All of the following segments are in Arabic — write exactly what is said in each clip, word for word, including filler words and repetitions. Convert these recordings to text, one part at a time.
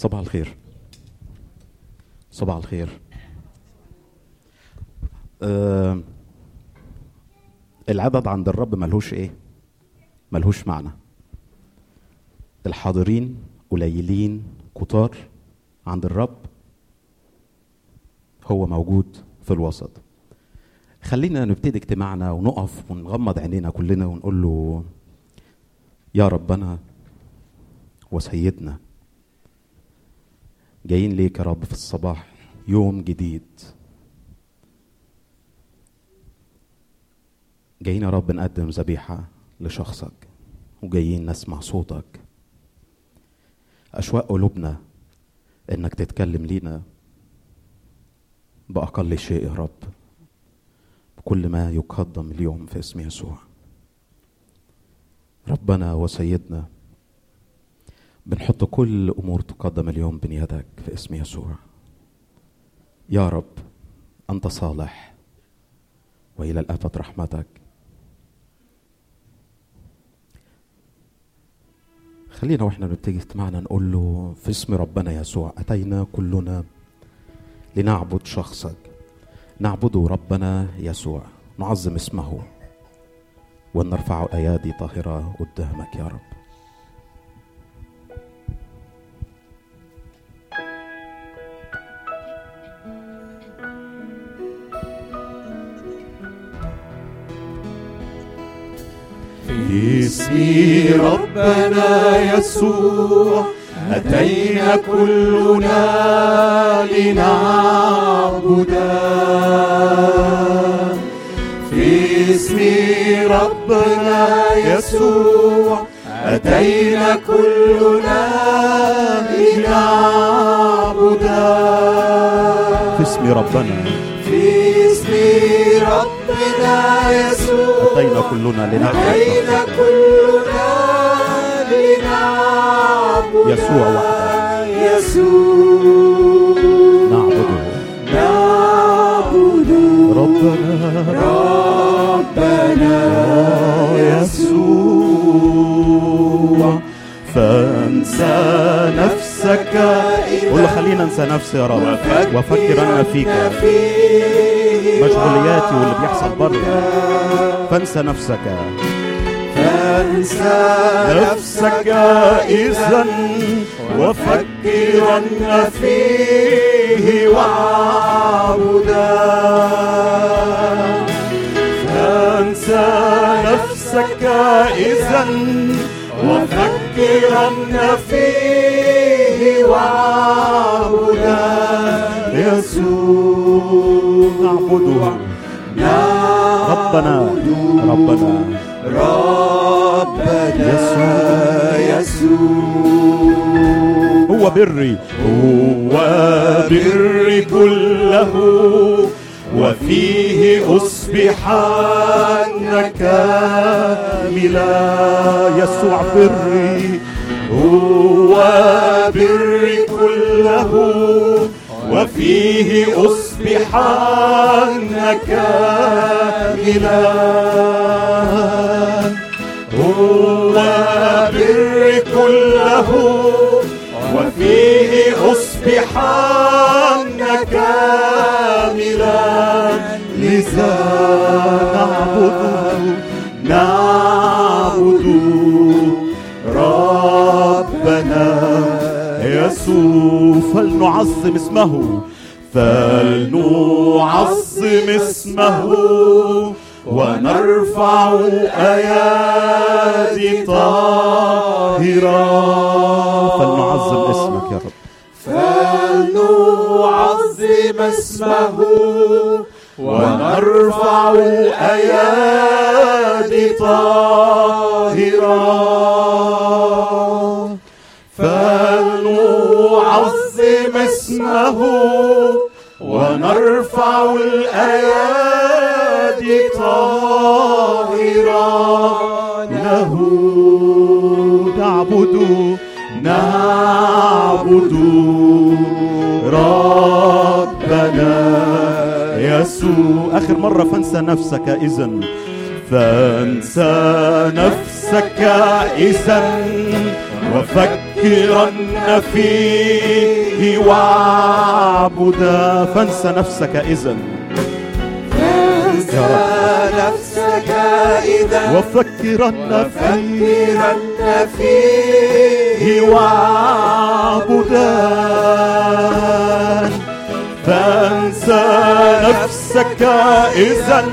صباح الخير. صباح الخير. أه العدد عند الرب ملهوش ايه؟ ملهوش معنى. الحاضرين قليلين كتار عند الرب، هو موجود في الوسط. خلينا نبتدي اجتماعنا ونقف ونغمض عينينا كلنا ونقول له يا ربنا وسيدنا، جايين ليك يا رب في الصباح، يوم جديد، جايين يا رب نقدم ذبيحة لشخصك، وجايين نسمع صوتك. أشواق قلوبنا إنك تتكلم لينا بأقل شيء يا رب، بكل ما يقدم اليوم في اسم يسوع. ربنا وسيدنا، بنحط كل أمور تقدم اليوم بين يدك في اسم يسوع. يا رب أنت صالح وإلى الأبد رحمتك. خلينا وإحنا بنبتدي اجتماعنا نقول له في اسم ربنا يسوع، أتينا كلنا لنعبد شخصك، نعبد ربنا يسوع، نعظم اسمه ونرفع أيادي طاهرة قدامك يا رب. في اسم ربنا يسوع أتينا كلنا لنعبده. في اسم ربنا يسوع أتينا كلنا لنعبده. في اسم ربنا، ربنا يسوع أتينا كلنا لنعبد يسوع وحده، يسوع نعبده نعبده ربنا ربنا يسوع. فانسى نفسك، قل خلينا ننسى نفسي يا رب، وفكر أنا فيك، مشغولياتي واللي بيحصل بره. فانسى نفسك، فانسى نفسك إذن وفكرن فيه وعبده. فانسى نفسك إذن وفكرن فيه وعبده. يسوع نعبده ربنا ربنا ربنا يسوع. هو بري، هو بري كله، وفيه أصبحنا كاملا. يسوع بري، هو بري كله، وفيه أصبحنا كاملا. هو بر كله، وفيه أصبحنا كاملا. لذا نعبده نعبده ربنا يسوع. فلنعظم اسمه، فلنعظم اسمه ونرفع الأيادي طاهرة. فلنعظم اسمك يا رب، فلنعظم اسمه ونرفع الأيادي طاهرة. فلنعظم اسمه ونرفع الأيادي طاهرة له. نعبد نعبد ربنا يسوع. آخر مرة، فانسى نفسك إذن، فانسى نفسك إذن وفكرن فيه واعبدا. فانسى نفسك إذن فانسى نفسك إذن وفكرن فيه واعبدا. فانسى نفسك إذن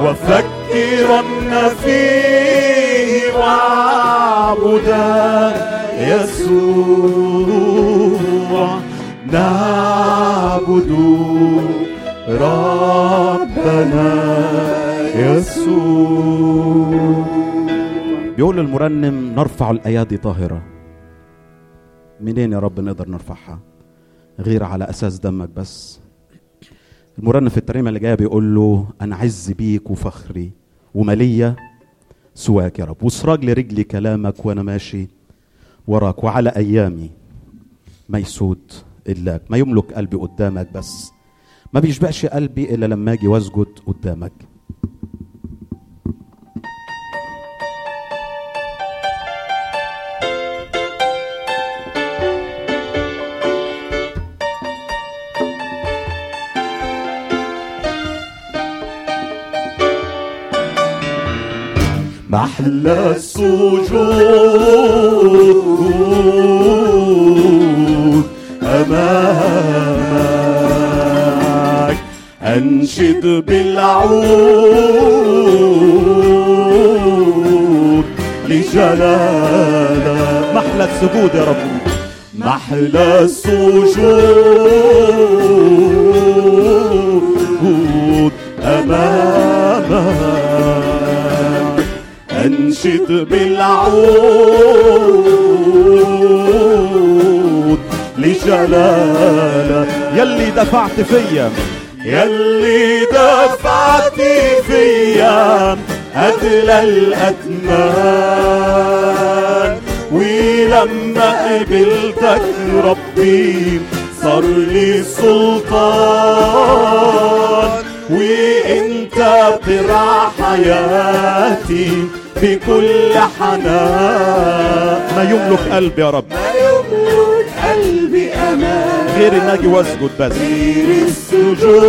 وفكرن فيه واعبدا. يسوع نعبد ربنا يسوع. بيقول المرنم نرفع الأيادي طاهرة. منين يا رب نقدر نرفعها غير على أساس دمك؟ بس المرنم في الترنيمة اللي جاية بيقول له أنا عز بيك وفخري ومالية سواك يا رب، وسراج لرجلي كلامك وأنا ماشي وراك، وعلى أيامي ما يسود إلاك، ما يملك قلبي قدامك بس، ما بيشبعش قلبي إلا لما أجي وأسجد قدامك. أحلى السجود أمامك، أنشد بالعود لجلالك. محلى السجود يا رب، محلى السجود أمامك، أنشد بالعود لجلالك. يلي دفعت فيا يلي دفعت فيا أدلى الأدمان، ولما قابلتك ربي صار لي سلطان، وإنت ترعى حياتي بكل حنان. ما يملك قلبي يا رب، ما يملك قلبي أمان غير إن أجي وأسجد بس، غير السجود.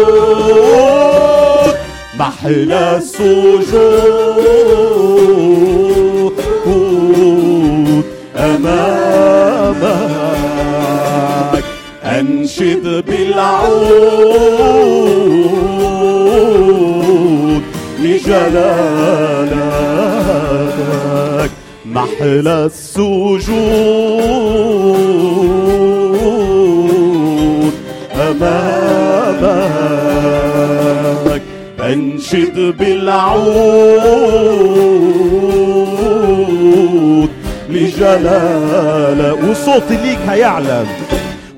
محلى السجود أمامك، أنشد بالعود لجلالك. محلى السجود أمامك، أنشد بالعود لجلالك. وصوتي ليك هيعلم،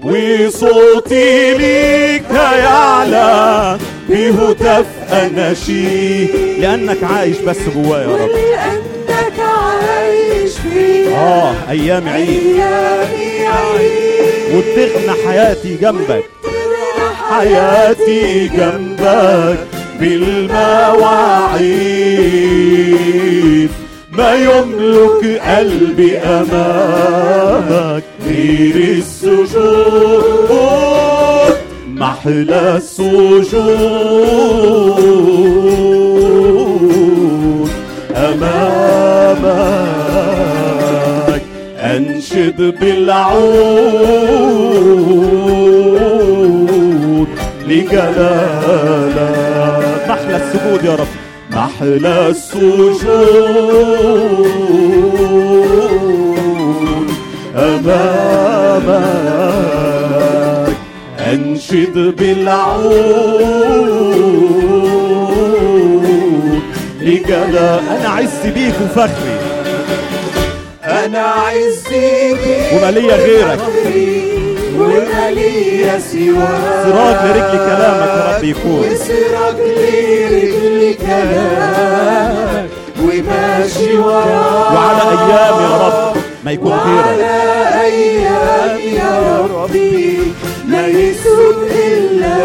وصوتي ليك يعلى بهتف أناشيد، لأنك عايش بس جوايا يا رب، لأنك عايش فيا. آه أيام عيد، أيامي عيد، وتغنى حياتي جنبك، حياتي جنبك بالمواعيد. ما يملك قلبي أمامك غير السجود. محلى السجود أمامك، أنشد بالعود لجلالك. محلى السجود يا رب، محلى السجود أمامك، أنشد بالعود لجلالك. أنا عز بيك وفخري، أنا عز بيك ومالية غيرك، ومالية سواك. سراج لرجلي كلامك يا رب يكون، وسراج لرجلي كلامك، وماشي وراك، وعلى أيامي يا رب ما يكون غيرك، وعلى أيامي يا ربي ما يسود إلاك.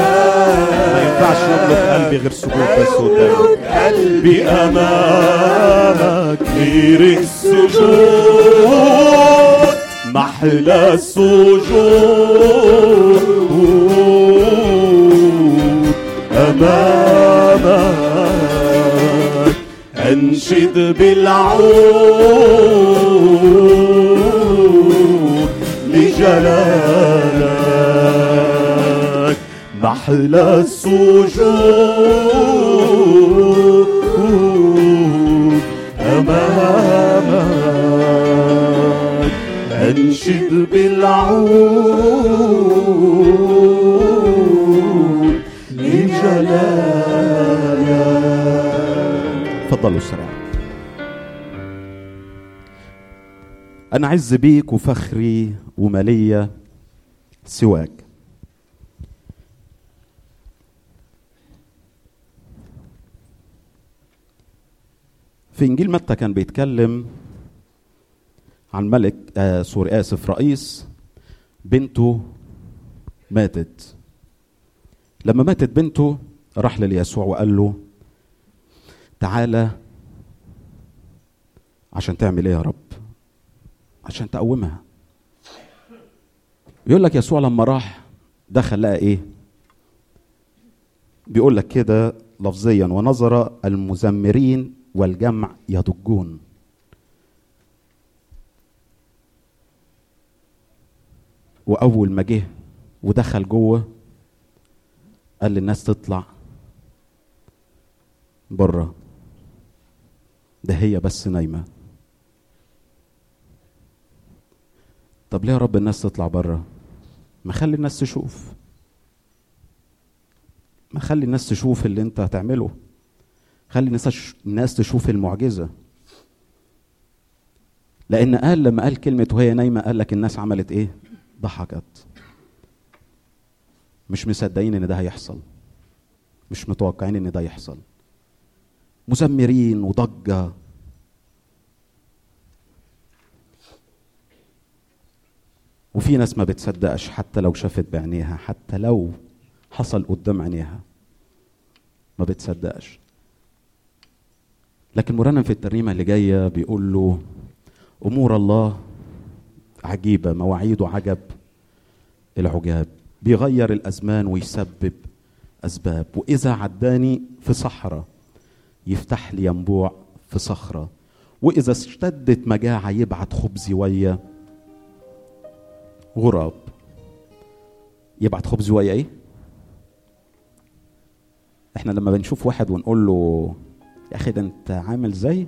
ما ينفعش يملك قلبي غير سجود بس قدامك، ما يملك قلبي أمامك غير السجود. محلى السجود أمامك أنشد بالعود لجلالك محلى السجود أمامك أنشد بالعود لجلالك. تفضلوا السلام. أنا عز بيك وفخري ومالية سواك. في إنجيل متى كان بيتكلم عن ملك آه سوري آسف رئيس بنته ماتت. لما ماتت بنته راح لليسوع وقال له تعالى عشان تعمل إيه يا رب؟ عشان تقومها. يقول لك يسوع لما راح دخل لقى إيه؟ بيقول لك كده لفظيا ونظر المزمرين والجمع يضجون. وأول ما جه ودخل جوه قال للناس تطلع بره، ده هي بس نايمة. طب ليه يا رب الناس تطلع بره؟ ما خلي الناس تشوف، ما خلي الناس تشوف اللي انت هتعمله، خلي الناس تشوف المعجزة. لأن قال لما قال كلمة وهي نايمة قال لك الناس عملت إيه؟ ضحكت، مش مصدقين إن ده هيحصل، مش متوقعين إن ده يحصل. مزمرين وضجة. وفي ناس ما بتصدقش حتى لو شافت بعينيها، حتى لو حصل قدام عينيها ما بتصدقش. لكن مرنم في الترنيمة اللي جاية بيقول له أمور الله عجيبة، مواعيده عجب العجاب، بيغير الأزمان ويسبب أسباب، وإذا عداني في صحراء يفتح لي ينبوع في صخرة، وإذا اشتدت مجاعة يبعت خبزي ويا غراب. يبعت خبزي ويا إيه؟ إحنا لما بنشوف واحد ونقول له يا أخي ده أنت عامل زي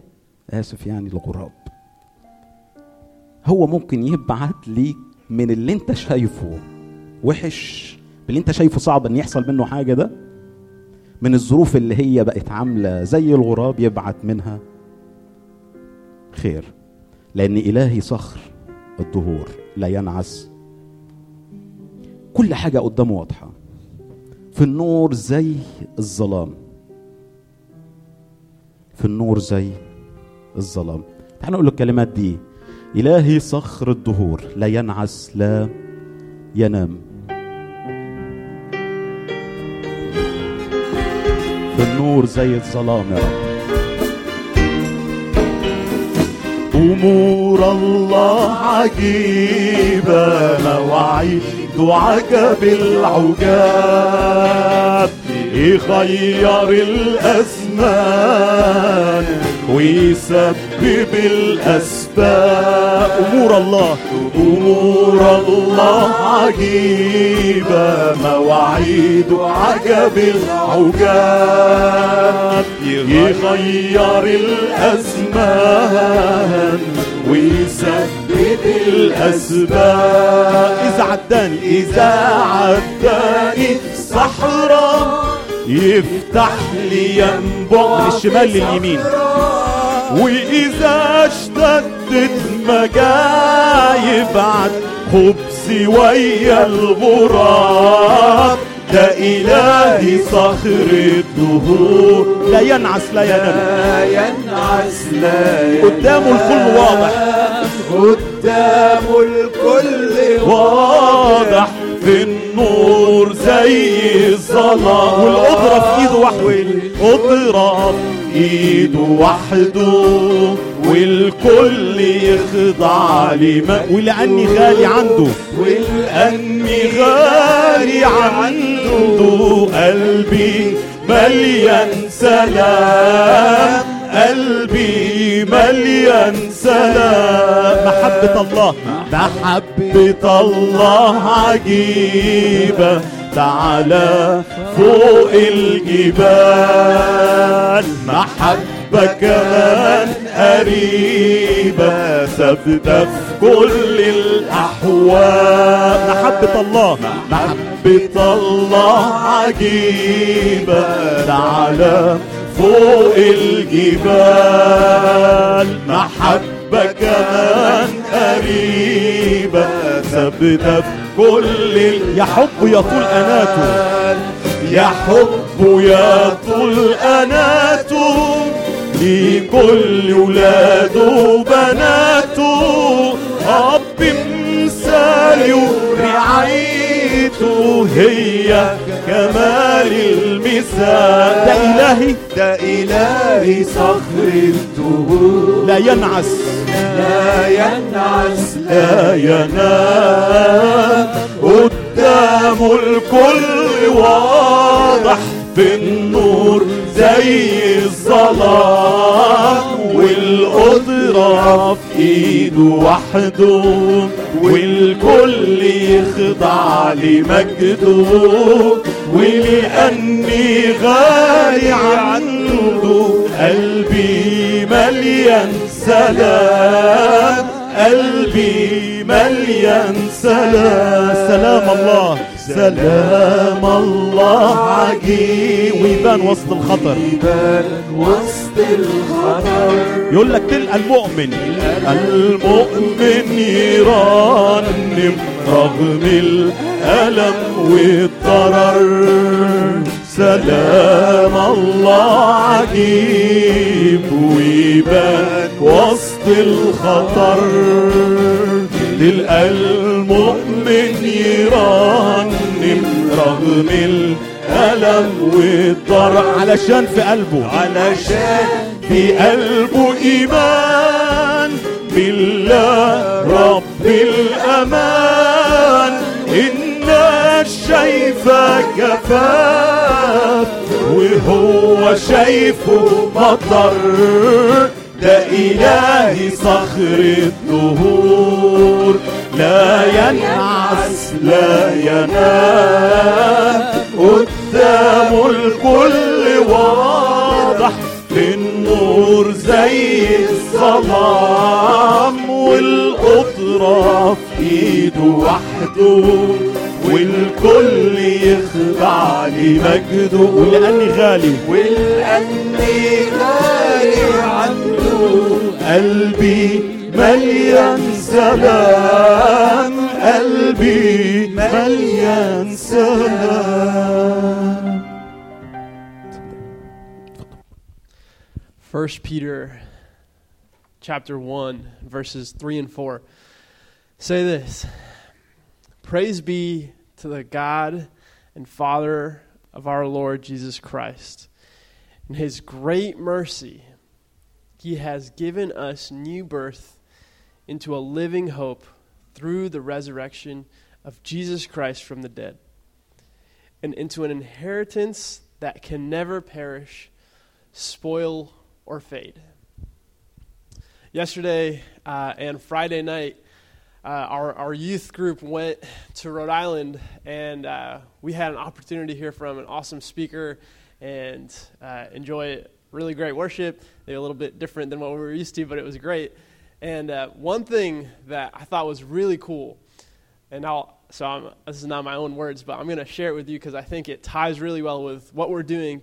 آسف يعني الغراب، هو ممكن يبعت ليك من اللي أنت شايفه وحش، باللي أنت شايفه صعب أن يحصل منه حاجة، ده من الظروف اللي هي بقت عاملة زي الغراب يبعت منها خير. لأن إلهي صخر الدهور لا ينعس، كل حاجة قدامه واضحة، في النور زي الظلام، في النور زي الظلام. تعال نقول له الكلمات دي. إلهي صخر الدهور لا ينعس لا ينام، في النور زي الظلام يا رب. أمور الله عجيبة، مواعيده عجب العجاب، يغير الأزمان ويسبب الأسباب. أمور الله، أمور الله عجيبة، مواعيده عجب العجاب، يغير الأزمان ويسبب الأسباب. إذا عداني إذا عداني صحراء يفتح لي ينبع من الشمال لليمين، وإذا اشتدت مجاعة يبعت خبزي ويا الغراب، ده إلهي صخر الدهور لا ينعس لا ينام. قدامه الكل واضح، قدامه الكل واضح، في النور زي الظلام. والقدرة في ايده وحده، والقدرة في ايده وحده، والكل يخضع لمجده، ولأني غالي عنده، ولأني غالي عنده قلبي مليان سلام، قلبي مليان سلام. محبة الله، محبة الله عجيبة تعالى فوق الجبال، محبة كمان قريبة ثابتة في كل الأحوال. محبة الله، محبة الله عجيبة تعالى فوق الجبال، محبة كمان قريبة ثابتة في كل ال... يحب يطول أناته، يحب يطول أناته لكل ولاده وبناته، أب مثالي ورعايته هي كمال المثال. ده إلهي، ده إلهي صخر الدهور، لا ينعس، لا ينعس، لا ينام، قدامه الكل واضح بالنور زي الظلام، والقدرة في ايده وحده، والكل يخضع لمجده، ولأني غالي عنده قلبي مليان سلام، قلبي مليان سلام. سلام الله، سلام الله عجيب، ويبان وسط الخطر، ويبان وسط الخطر. يقول لك تلقى المؤمن، المؤمن يرنم رغم الألم والضرر، سلام الله عجيب ويبان وسط الخطر، تلقى المؤمن يرنم رغم الألم والضرر، علشان في قلبه، علشان في قلبه إيمان بالله رب الأمان، إن شايفك كفاف وهو شايفه مطر، ده إلهي صخر الدهور، لا ينعس، لا ينام، قدامه الكل واضح بالنور زي الظلام، والقدرة في ايده وحده، والكل يخضع لمجده، ولأني غالي، ولأني غالي عنده قلبي مليان سلام، قلبي مليان سلام. First Peter chapter one verses three and four say this: Praise be to the God and Father of our Lord Jesus Christ. In his great mercy, he has given us new birth into a living hope through the resurrection of Jesus Christ from the dead, and into an inheritance that can never perish, spoil, or fade. Yesterday uh, and Friday night, Uh, our, our youth group went to Rhode Island, and uh, we had an opportunity to hear from an awesome speaker and uh, enjoy really great worship. They were a little bit different than what we were used to, but it was great. And uh, one thing that I thought was really cool, and I'll, so I'm, this is not my own words, but I'm going to share it with you because I think it ties really well with what we're doing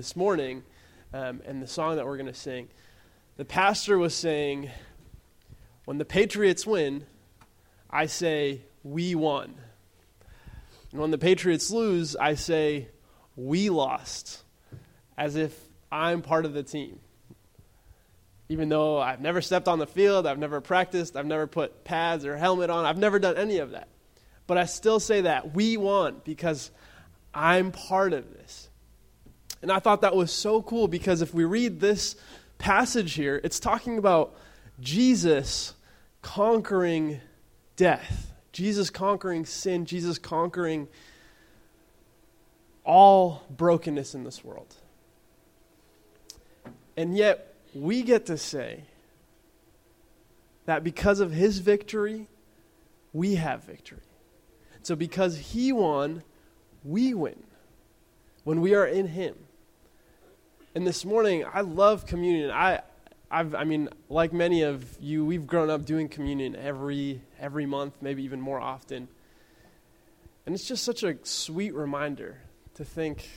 this morning um, and the song that we're going to sing. The pastor was saying, when the Patriots win, I say, we won. And when the Patriots lose, I say, we lost, as if I'm part of the team. Even though I've never stepped on the field, I've never practiced, I've never put pads or helmet on, I've never done any of that. But I still say that, we won, because I'm part of this. And I thought that was so cool, because if we read this passage here, it's talking about Jesus conquering death, Jesus conquering sin, Jesus conquering all brokenness in this world. And yet we get to say that because of his victory, we have victory. So because he won, we win when we are in him. And this morning, I love communion. I I've, I mean, like many of you, we've grown up doing communion every every month, maybe even more often. And it's just such a sweet reminder to think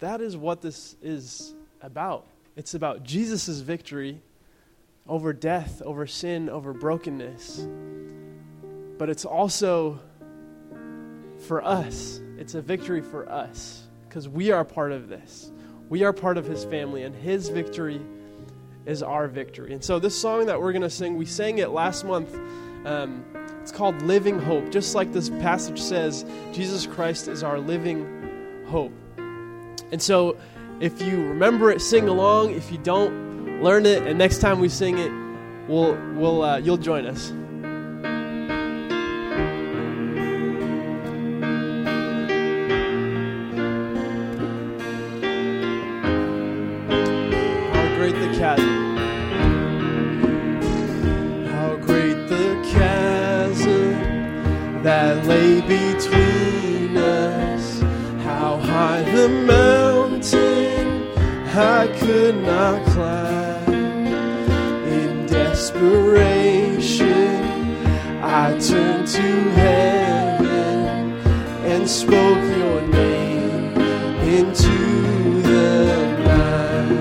that is what this is about. It's about Jesus' victory over death, over sin, over brokenness. But it's also for us. It's a victory for us because we are part of this. We are part of his family, and his victory is our victory. And so this song that we're going to sing, we sang it last month. Um, it's called Living Hope. Just like this passage says, Jesus Christ is our living hope. And so if you remember it, sing along. If you don't, learn it. And next time we sing it, we'll we'll uh, you'll join us. How great the chasm that lay between us. How high the mountain I could not climb. In desperation I turned to heaven and spoke your name into the night.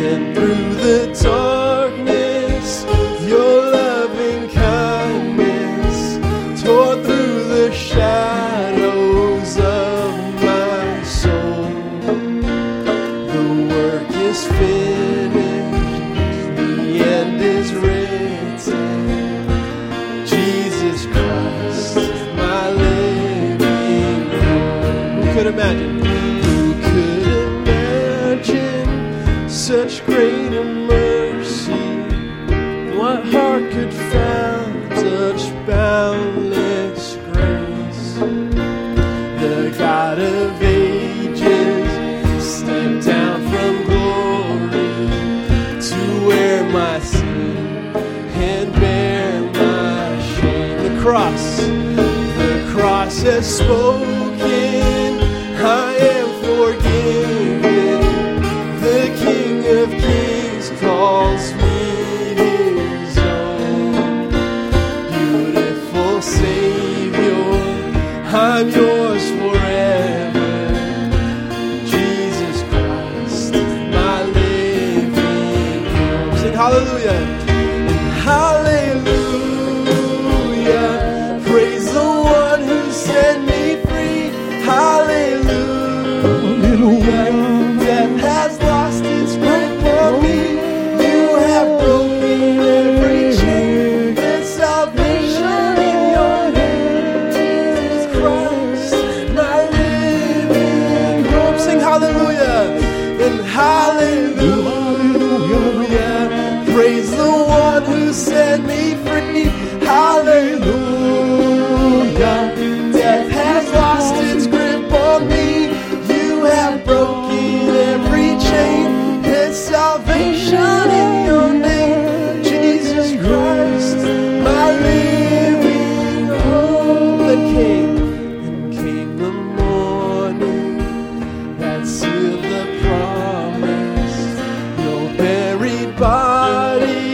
And through the darkness, your loving kindness tore through the shadows of my soul. The work is finished, the end is written. Jesus Christ is my living hope. Who could imagine? Who could imagine such greater mercy, what heart could fathom such boundless grace? The God of ages stepped down from glory to wear my sin and bear my shame. The cross, the cross has spoken, I am forgiven. The King of Kings calls me his own. Beautiful Savior, I'm yours forever. Jesus Christ, my living hope. Sing hallelujah. Hallelujah. Praise the one who set me free. Hallelujah. Hallelujah. Death has lost its grip on me. You have broken every chain. There's salvation in your name, Jesus Christ, my living hope. Sing hallelujah and hallelujah. Praise the one who set me free. Hallelujah. Death has lost its grip on me. You have broken every chain. There's salvation in your name, Jesus Christ, my living hope. That came and came the morning that sealed the promise. Your buried body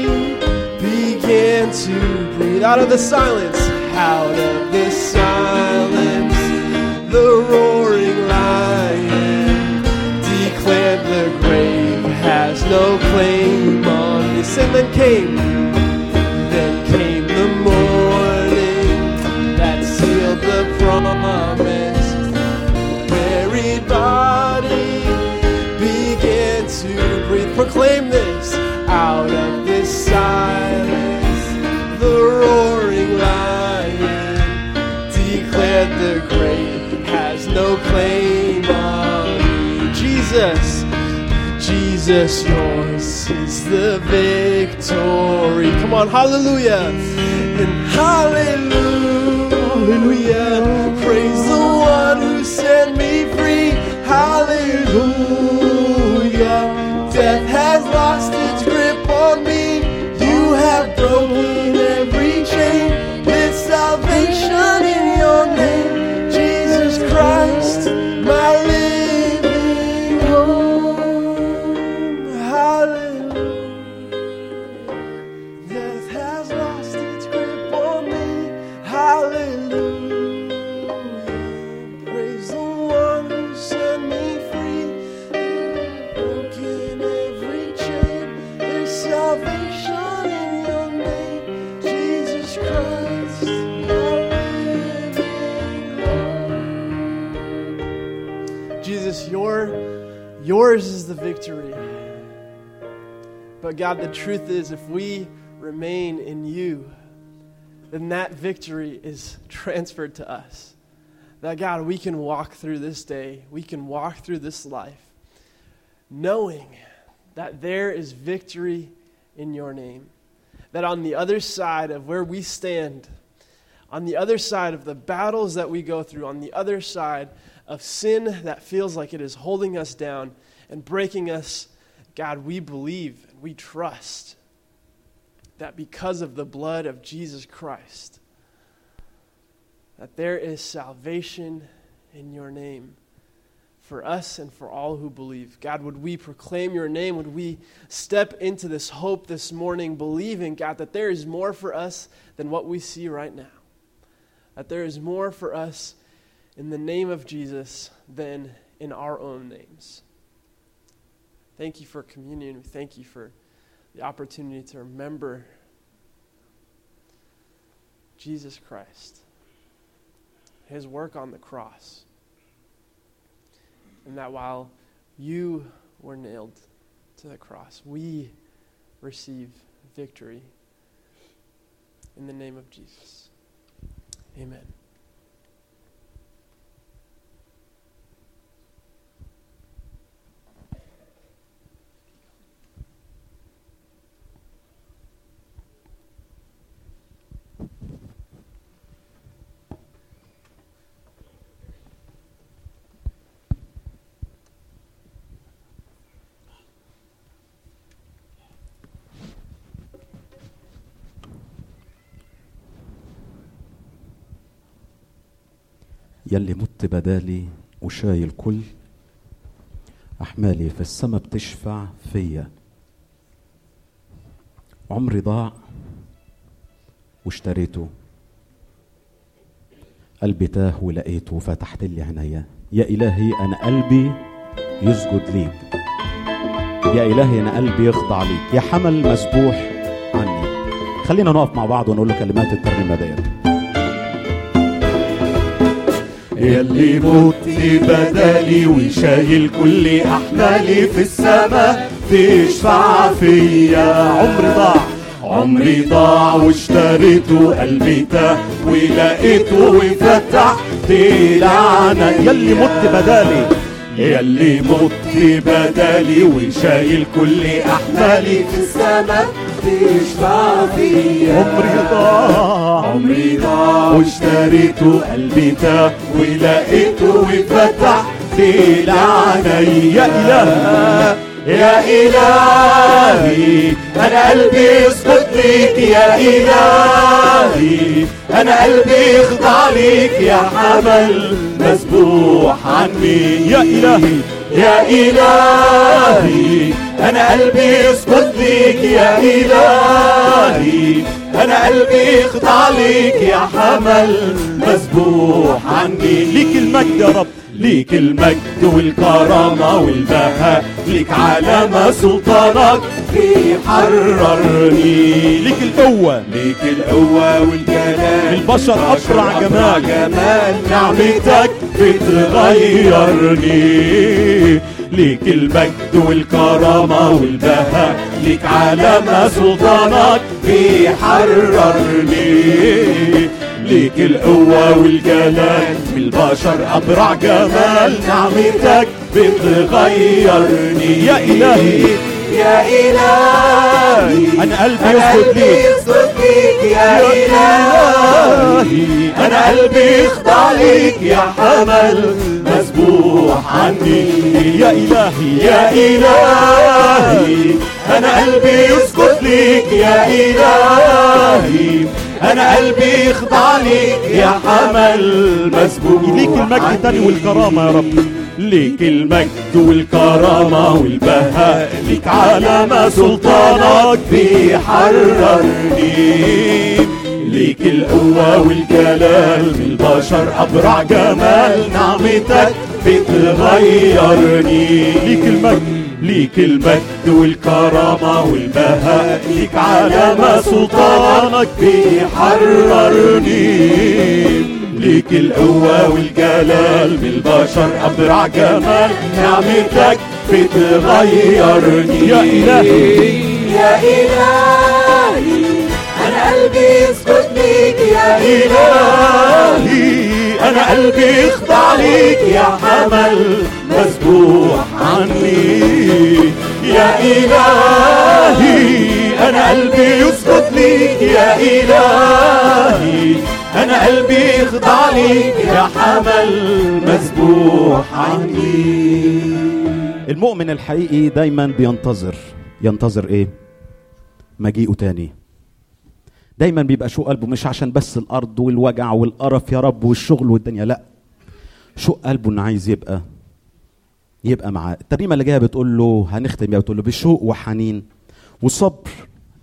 began to breathe out of the silence, out of the silence. The roaring lion declared the grave has no claim on this. And then came, then came the morning that sealed the promise. Buried body began to breathe. Proclaim this out of this silence. The roaring lion declared the grave has no claim on me. Jesus, Jesus. Jesus, yours is the victory. Come on, hallelujah. And hallelujah. Praise the one who set me free. Hallelujah. Death has lost its grip on me. You have broken every chain with salvation in your name. Jesus Christ, my living home. Hallelujah. Death has lost its grip on me. Hallelujah. Yours is the victory. But God, the truth is, if we remain in you, then that victory is transferred to us. That God, we can walk through this day, we can walk through this life, knowing that there is victory in your name. That on the other side of where we stand, on the other side of the battles that we go through, on the other side of sin that feels like it is holding us down and breaking us, God, we believe and we trust that because of the blood of Jesus Christ, that there is salvation in your name for us and for all who believe. God, would we proclaim your name? Would we step into this hope this morning, believing, God, that there is more for us than what we see right now, that there is more for us in the name of Jesus than in our own names. Thank you for communion. Thank you for the opportunity to remember Jesus Christ, his work on the cross, and that while you were nailed to the cross, we receive victory in the name of Jesus. Amen. يلي مت بدالي وشايل كل أحمالي، في السما بتشفع فيا، عمري ضاع واشتريته، قلبي تاه ولقيته، فتحت لي عينيا، يا إلهي أنا قلبي يسجد ليك، يا إلهي أنا قلبي يخضع ليك، يا حمل مسبوح عني. خلينا نقف مع بعض ونقول له كلمات الترنيمة ديت. يلي مت بدالي وشايل كل أحمالي، في السماء تشفع فيا، عمري ضاع عمري ضاع واشتريته، قلبي تاه ولقيته، وفتحت لعنة. يلي مت بدالي يلي مت بدالي وشايل كل أحمالي، في السماء تشفع فيا، عمري ضاع عمري ضاع واشتريته، قلبي تاه ولقيته، وفتحت لعنيا. يا إله يا إلهي أنا قلبي يسجد ليك، يا إلهي أنا قلبي يخضع ليك، يا حمل مسبوح عني. يا إلهي يا إلهي أنا قلبي يسجد ليك، يا إلهي أنا قلبي يخضع ليك، يا حمل مسبوح عني. ليك المجد يا رب، ليك المجد والكرامة والبهاء، ليك علامة سلطانك بيحررني، ليك القوة ليك القوة والجلال، البشر أسرع جمال جمال نعمتك بتغيرني، ليك المجد والكرامة والبهاء، ليك علامة سلطانك بيحررني، ليك القوة والجلال، في البشر أبرع جمال، نعمتك بتغيرني يا إلهي يا إلهي. أنا قلبي يسجد ليك يا إلهي، أنا قلبي يخضع ليك يا حمل مسبوح عني يا إلهي يا إلهي. أنا قلبي يسجد ليك يا إلهي، أنا قلبي يخضع ليك يا حمل مسبوح عني. ليك المجد تاني والكرامة يا رب، ليك المجد والكرامة والبهاء، ليك علامة سلطانك بيحررني، ليك القوة والجلال، في البشر أبرع جمال، نعمتك بتغيرني. ليك المجد ليك المجد والكرامة والبهاء، ليك علامة سلطانك بيحررني، ليك القوة والجلال، بالبشر أبرع جمال، نعمتك بتغيرني يا إلهي يا إلهي. أنا قلبي يسجد ليك يا إلهي، أنا قلبي يخضع ليك يا حمل مسبوح عني يا إلهي. أنا قلبي يسجد ليك يا إلهي، أنا قلبي يخضع ليك يا حمل مسبوح عني. المؤمن الحقيقي دايما بينتظر ينتظر إيه؟ مجيئه تاني. دايما بيبقى شوق قلبه، مش عشان بس الأرض والوجع والقرف يا رب والشغل والدنيا، لأ، شوق قلبه إنه عايز يبقى يبقى معاه. الترنيمة اللي جاية بتقول له، هنختم بيها، بتقول له بشوق وحنين وصبر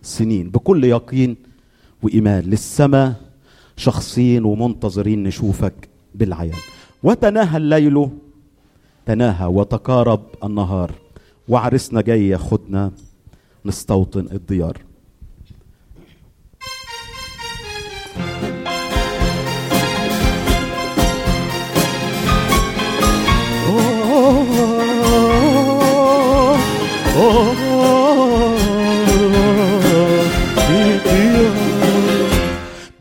سنين، بكل يقين وإيمان، للسما شخصين ومنتظرين نشوفك بالعيان. وتناهى الليل تناهى وتقارب النهار، وعرسنا جاية خدنا نستوطن الديار.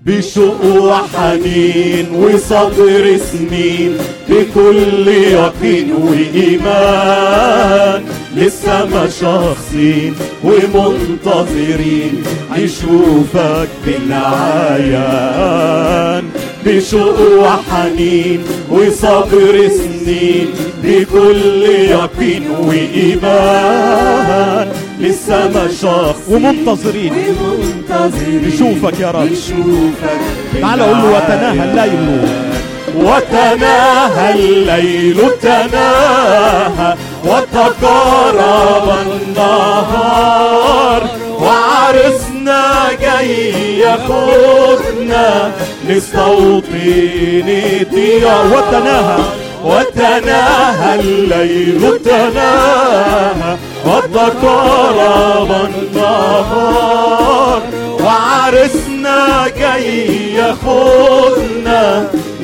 بشوق وحنين وصبر سنين، بكل يقين وإيمان، للسما شخصين ومنتظرين نشوفك بالعيان. بشوق وحنين وصبر سنين، بكل يقين وإيمان، للسما شخص ومنتظرين نشوفك يا رب. تعالى قول له وتناهى الليل وتناهى الليل تناهى وتقارب النهار، وعرسنا جاي ياخدنا نستوطن الديار. وتناهى وتناهى الليل تناهى وتقارب النهار، وعرسنا جاي ياخدنا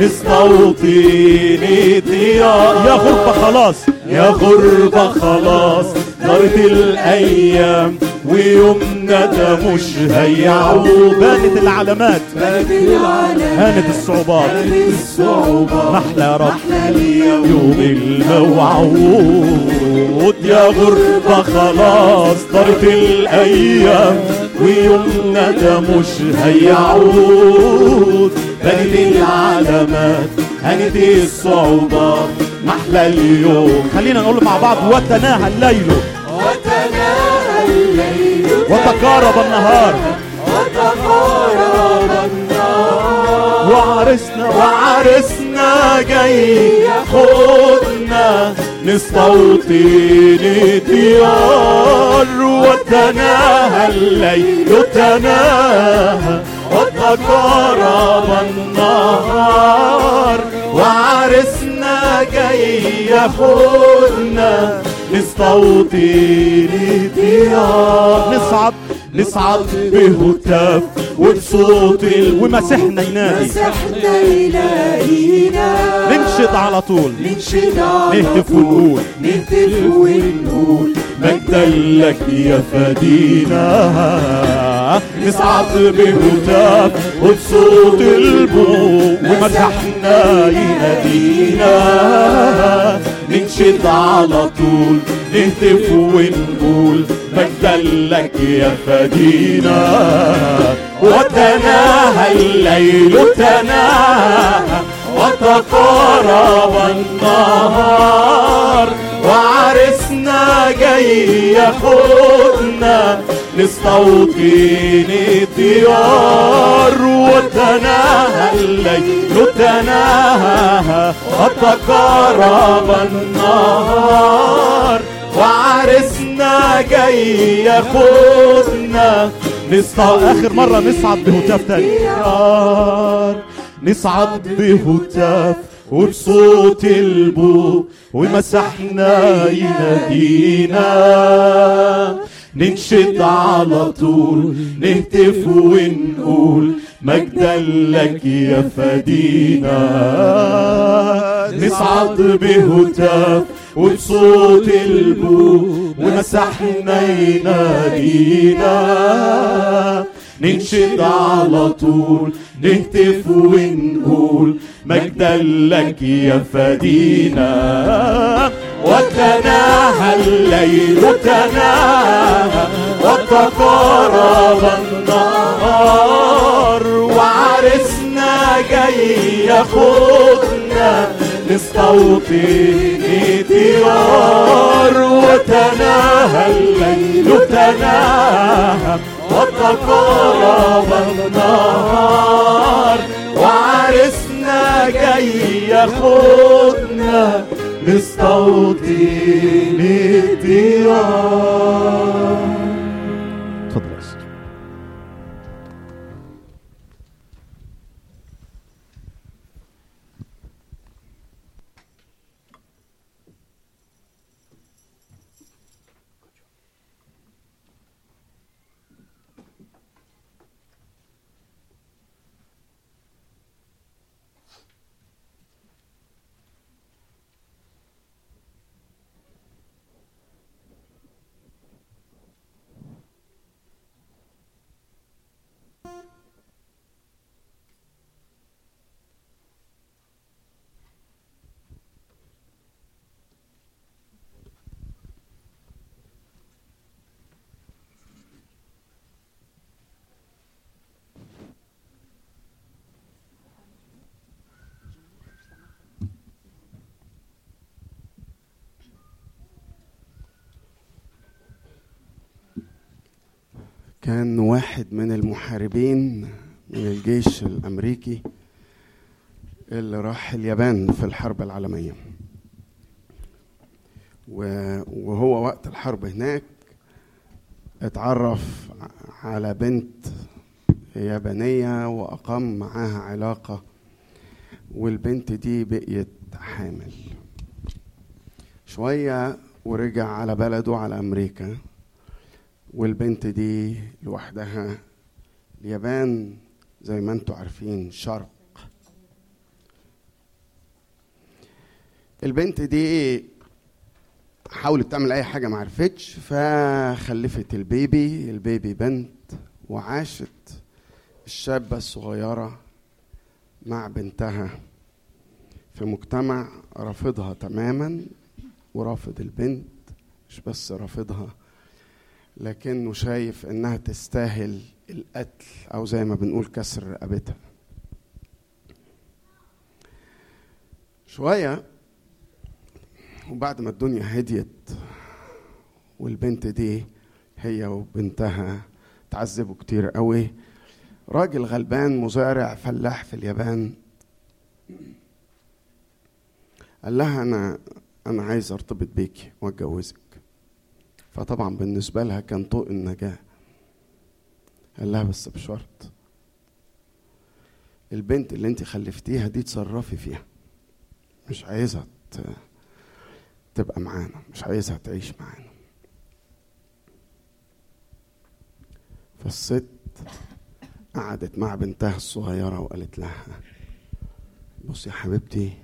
نستوطن الديار. يا غربة خلاص يا غربة خلاص مرت الأيام، ويومنا ده مش هيعود. بانت العلامات هانت الصعوبات، محلى يا رب يوم الموعود. يا غربة خلاص طارت الأيام، ويومنا ده مش هيعود. بانت العلامات هانت الصعوبات، محلى اليوم. خلينا نقول مع بعض وتناهى الليل وتقارب النهار، وعرسنا وعرسنا جاي ياخدنا نستوطن الديار. وتناهى الليل تناهى وتقارب النهار، وعرسنا جاي ياخدنا نستوطن الديار. نصعد نصعد بهتاف وبصوت ال... ومسحنا ينادي مسحنا يلاقينا ننشد على طول ننشد على نهتف ونقول نهتف ونقول مجدا لك يا فدينا نصعد بهتاف وبصوت البوق ومسحنا ينادينا ننشد على طول نهتف ونقول مجدا لك يا فدينا وتناهى الليل تناهى وتقارب النهار وعرسنا جاي ياخدنا نستوطن الديار وتناهى الليل تناهى وتقارب النهار وعرسنا جاي ياخدنا نستوطن آخر مرة نصعد بهتاف تاني نصعد بهتاف وبصوت البوق ومسحنا ينادينا ننشد على طول نهتف ونقول مجدا لك يا فدينا نصعد بهتاف وبصوت البوق ومسحنا ينادينا ننشد على طول نهتف ونقول مجدا لك يا فدينا وتناهى الليل تناهى وتقارب النهار وعرسنا جاي ياخدنا نستوطن ديار وتناهى الليل تناهى وتقارب النهار وعرسنا جاي ياخدنا نستوطن الديار. اتفضل يا أستاذ. كان واحد من المحاربين من الجيش الأمريكي اللي راح اليابان في الحرب العالمية، وهو وقت الحرب هناك اتعرف على بنت يابانية وأقام معاها علاقة، والبنت دي بقيت حامل شوية ورجع على بلده على أمريكا، والبنت دي لوحدها. اليابان زي ما انتوا عارفين شرق. البنت دي حاولت تعمل اي حاجة معرفتش، فخلفت البيبي البيبي بنت، وعاشت الشابة الصغيرة مع بنتها في مجتمع رافضها تماما ورافض البنت، مش بس رافضها لكنه شايف انها تستاهل القتل، او زي ما بنقول كسر رقبتها. شويه وبعد ما الدنيا هديت والبنت دي هي وبنتها تعذبوا كتير قوي، راجل غلبان مزارع فلاح في اليابان قال لها انا انا عايز ارتبط بيكي واتجوزك. فطبعا بالنسبة لها كان طوق النجاة. قال لها بس بشرط البنت اللي انت خلفتيها دي تصرفي فيها، مش عايزها تبقى معانا، مش عايزها تعيش معانا. فالست قعدت مع بنتها الصغيرة وقالت لها: بصي يا حبيبتي،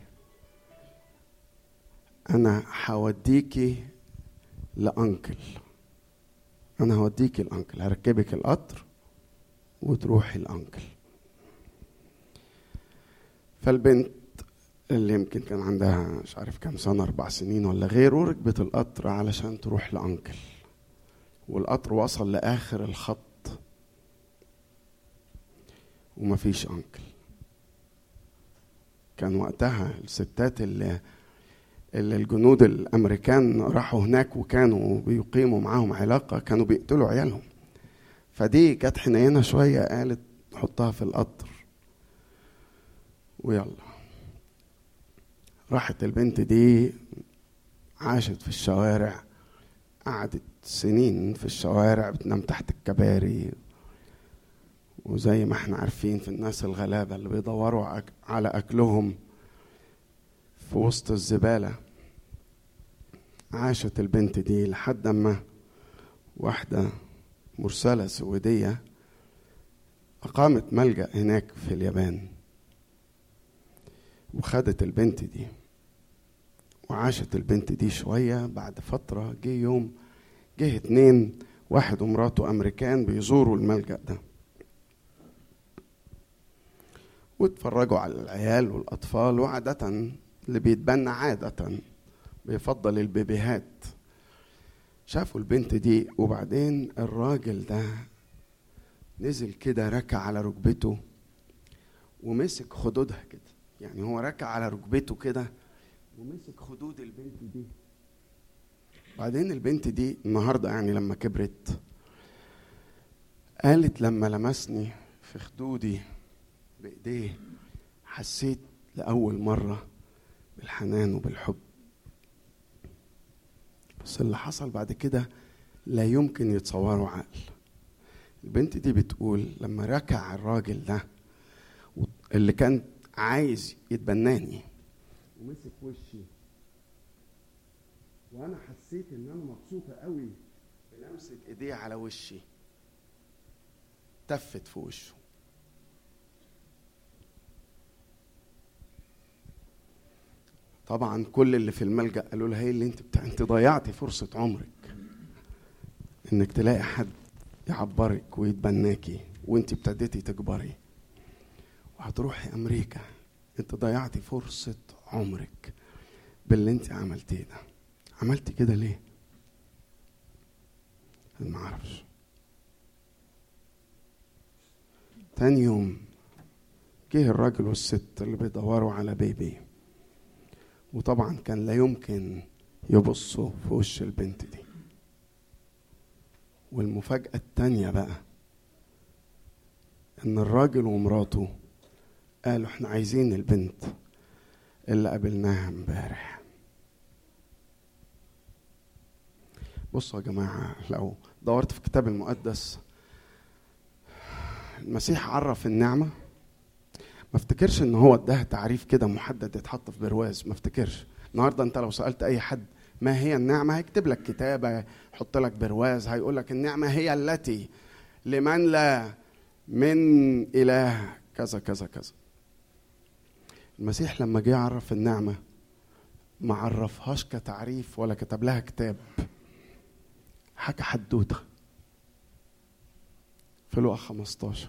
أنا هوديكي لأنكل، أنا هوديكي الأنكل، هركبك القطر وتروحي الأنكل. فالبنت اللي يمكن كان عندها مش عارف كام سنة، أربع سنين ولا غيره، ركبت القطر علشان تروح لأنكل، والقطر وصل لآخر الخط ومفيش أنكل. كان وقتها الستات اللي اللي الجنود الأمريكان راحوا هناك وكانوا بيقيموا معاهم علاقة كانوا بيقتلوا عيالهم، فدي كانت حنينة شوية، قالت حطها في القطر ويلا. راحت البنت دي عاشت في الشوارع، قعدت سنين في الشوارع بتنام تحت الكباري، وزي ما احنا عارفين في الناس الغلابة اللي بيدوروا على أكلهم في وسط الزبالة. عاشت البنت دي لحد ما واحدة مرسلة سويدية أقامت ملجأ هناك في اليابان، وخدت البنت دي وعاشت البنت دي شوية. بعد فترة جه يوم، جه اتنين، واحد ومراته أمريكان بيزوروا الملجأ ده واتفرجوا على العيال والأطفال، وعادة اللي بيتبنى عادة بيفضل البيبيهات. شافوا البنت دي، وبعدين الراجل ده نزل كده ركع على ركبته ومسك خدودها كده، يعني هو ركع على ركبته كده ومسك خدود البنت دي. بعدين البنت دي النهاردة يعني لما كبرت قالت: لما لمسني في خدودي بإيديه حسيت لأول مرة بالحنان وبالحب، بس اللي حصل بعد كده لا يمكن يتصوره عقل. البنت دي بتقول لما ركع الراجل ده اللي كان عايز يتبناني ومسك وشي، وانا حسيت ان انا مبسوطه قوي بلمسه ايديه على وشي، تفت في وشه. طبعا كل اللي في الملجأ قالوا لها: هي اللي انت بتاع انت ضيعتي فرصه عمرك انك تلاقي حد يعبرك ويتبناكي، وانت ابتديتي تكبري هتروحي أمريكا، انت ضيعتي فرصة عمرك باللي انت عملتيه ده. عملتي كده ليه؟ انا ما اعرفش. تاني يوم جه الراجل والست اللي بيدوروا على بيبي، وطبعا كان لا يمكن يبصوا في وش البنت دي. والمفاجأة التانية بقى ان الراجل ومراته قالوا: احنا عايزين البنت اللي قابلناها امبارح. بصوا يا جماعه، لو دورت في الكتاب المقدس المسيح عرف النعمه، ما افتكرش ان هو اداها تعريف كده محدد يتحط في برواز، ما افتكرش. النهارده انت لو سالت اي حد ما هي النعمه هيكتب لك كتابه، يحط لك برواز، هيقول لك النعمه هي التي لمن لا من اله كذا كذا كذا. المسيح لما جه عرف النعمة ما عرفهاش كتعريف ولا كتب لها كتاب، حكى حدوته في لوقا خمستاشر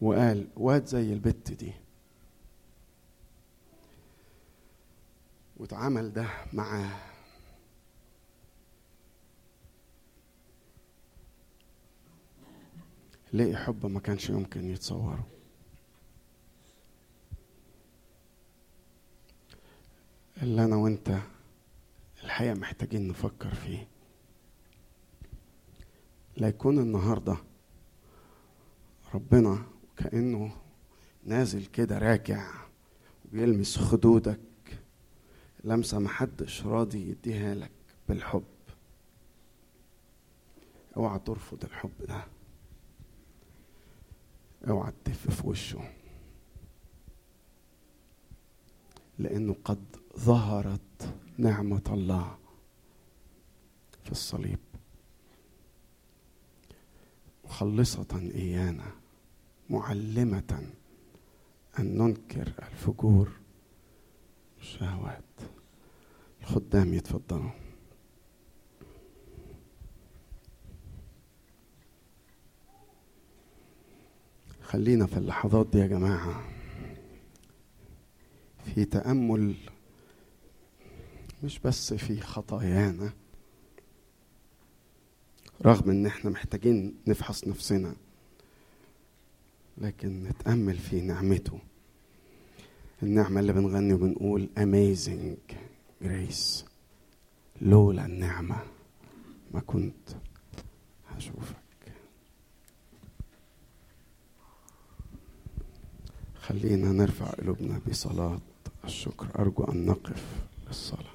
وقال: واد زي البت دي. واتعامل ده معاه. لقي حب ما كانش يمكن يتصوره. اللي أنا وإنت الحقيقة محتاجين نفكر فيه، لا يكون النهاردة ربنا كأنه نازل كده راكع وبيلمس خدودك لمسة محدش راضي يديها لك بالحب. اوعى ترفض الحب ده، اوعى تتف في وشه، لأنه قد ظهرت نعمة الله في الصليب. مخلصة إيانا معلمة أن ننكر الفجور والشهوات. الخدام يتفضلوا. خلينا في اللحظات دي يا جماعة في تأمل، مش بس في خطايانا، رغم ان احنا محتاجين نفحص نفسنا، لكن نتأمل في نعمته. النعمة اللي بنغني وبنقول Amazing Grace، لولا النعمة ما كنت هشوفك. خلينا نرفع قلوبنا بصلاة الشكر. أرجو أن نقف للصلاة.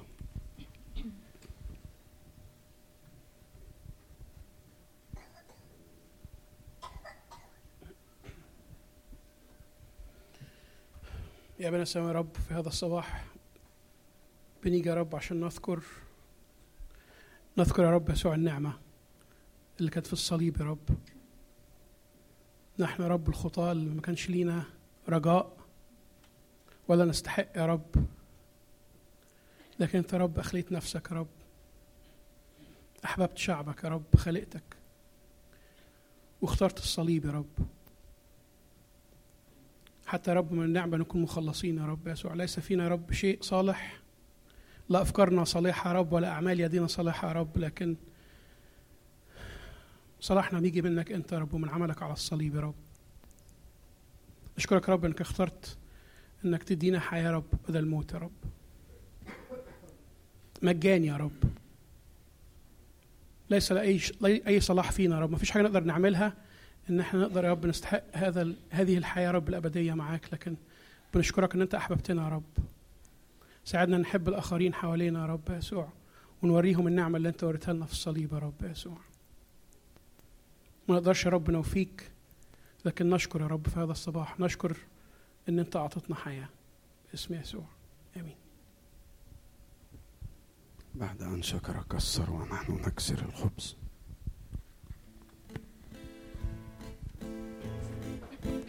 يا أبانا السماوي رب، في هذا الصباح بنيجي يا رب عشان نذكر نذكر يا رب يسوع النعمة اللي كانت في الصليب. يا رب نحن يا رب الخطاة اللي ما كانش لينا رجاء ولا نستحق يا رب، لكن انت يا رب اخليت نفسك يا رب، احببت شعبك يا رب، خلقتك واخترت الصليب يا رب حتى يا رب من النعمة نكون مخلصين يا رب. يسوع ليس فينا يا رب شيء صالح، لا أفكارنا صالحة يا رب ولا أعمال يدينا صالحة يا رب، لكن صلاحنا بيجي منك أنت يا رب ومن عملك على الصليب يا رب. أشكرك يا رب أنك اخترت أنك تدينا حياة يا رب بدل الموت يا رب، مجاني يا رب، ليس لأي أي صلاح فينا يا رب، مفيش حاجة نقدر نعملها ان احنا نقدر يا رب نستحق هذا هذه الحياه يا رب الابديه معاك، لكن بنشكرك ان انت احببتنا يا رب. ساعدنا نحب الاخرين حوالينا يا رب يسوع، ونوريهم النعمه اللي انت وريتها لنا في الصليب يا رب يسوع. ما نقدرش يا رب نوفيك، لكن نشكر يا رب في هذا الصباح، نشكر ان انت اعطتنا حياه باسم يسوع. امين. بعد ان شكر كسر ونحن نكسر الخبز.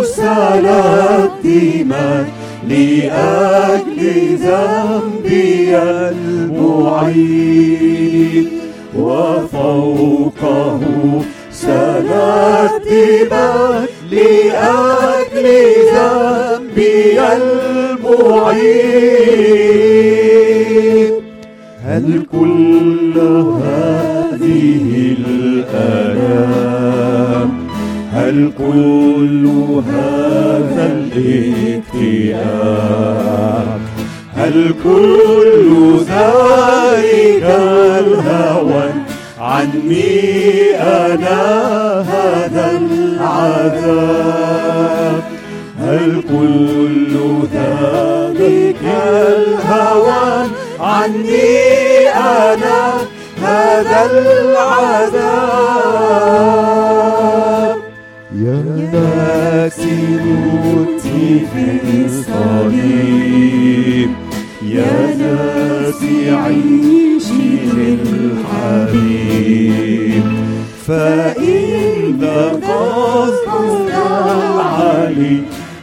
سالت دماء لأجل ذنبي المعيب، وفوقه سالت دماء لأجل ذنبي المعيب. هل كل هذه الآلام، هل كل هذا الاكتئاب، هل كل ذلك الهوان عني أنا هذا العذاب، هل كل ذلك الهوان عني أنا هذا العذاب. ينسيتي في الصليب، يا ناسي عيشي للحبيب، فإن قصدك العلي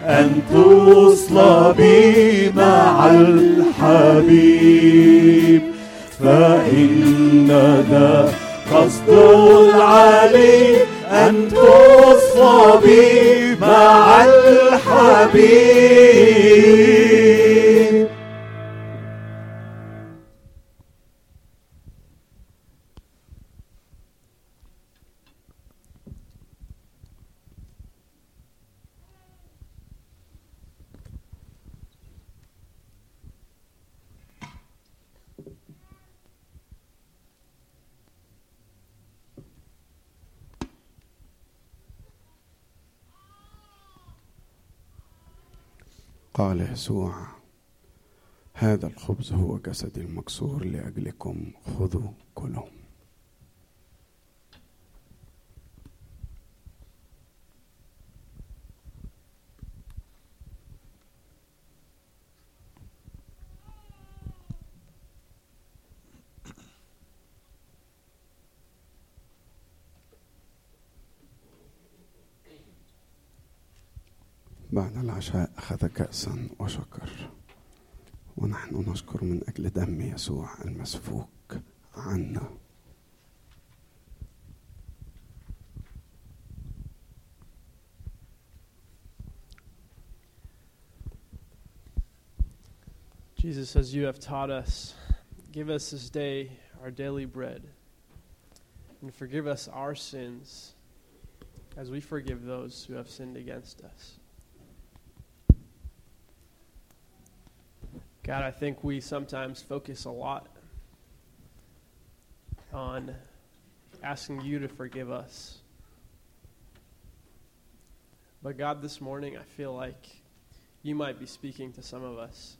أن تصلبي مع الحبيب، فإن ده قصد العلي أن تصطبي مع الحبيب. قال يسوع: هذا الخبز هو جسدي المكسور لأجلكم، خذوا كلوا. بعد العشاء أخذ كأسا وشكر، ونحن نشكر من أجل دم يسوع المسفوك عنا. Jesus, as you have taught us, give us this day our daily bread, and forgive us our sins as we forgive those who have sinned against us. God, I think we sometimes focus a lot on asking you to forgive us. But God, this morning I feel like you might be speaking to some of us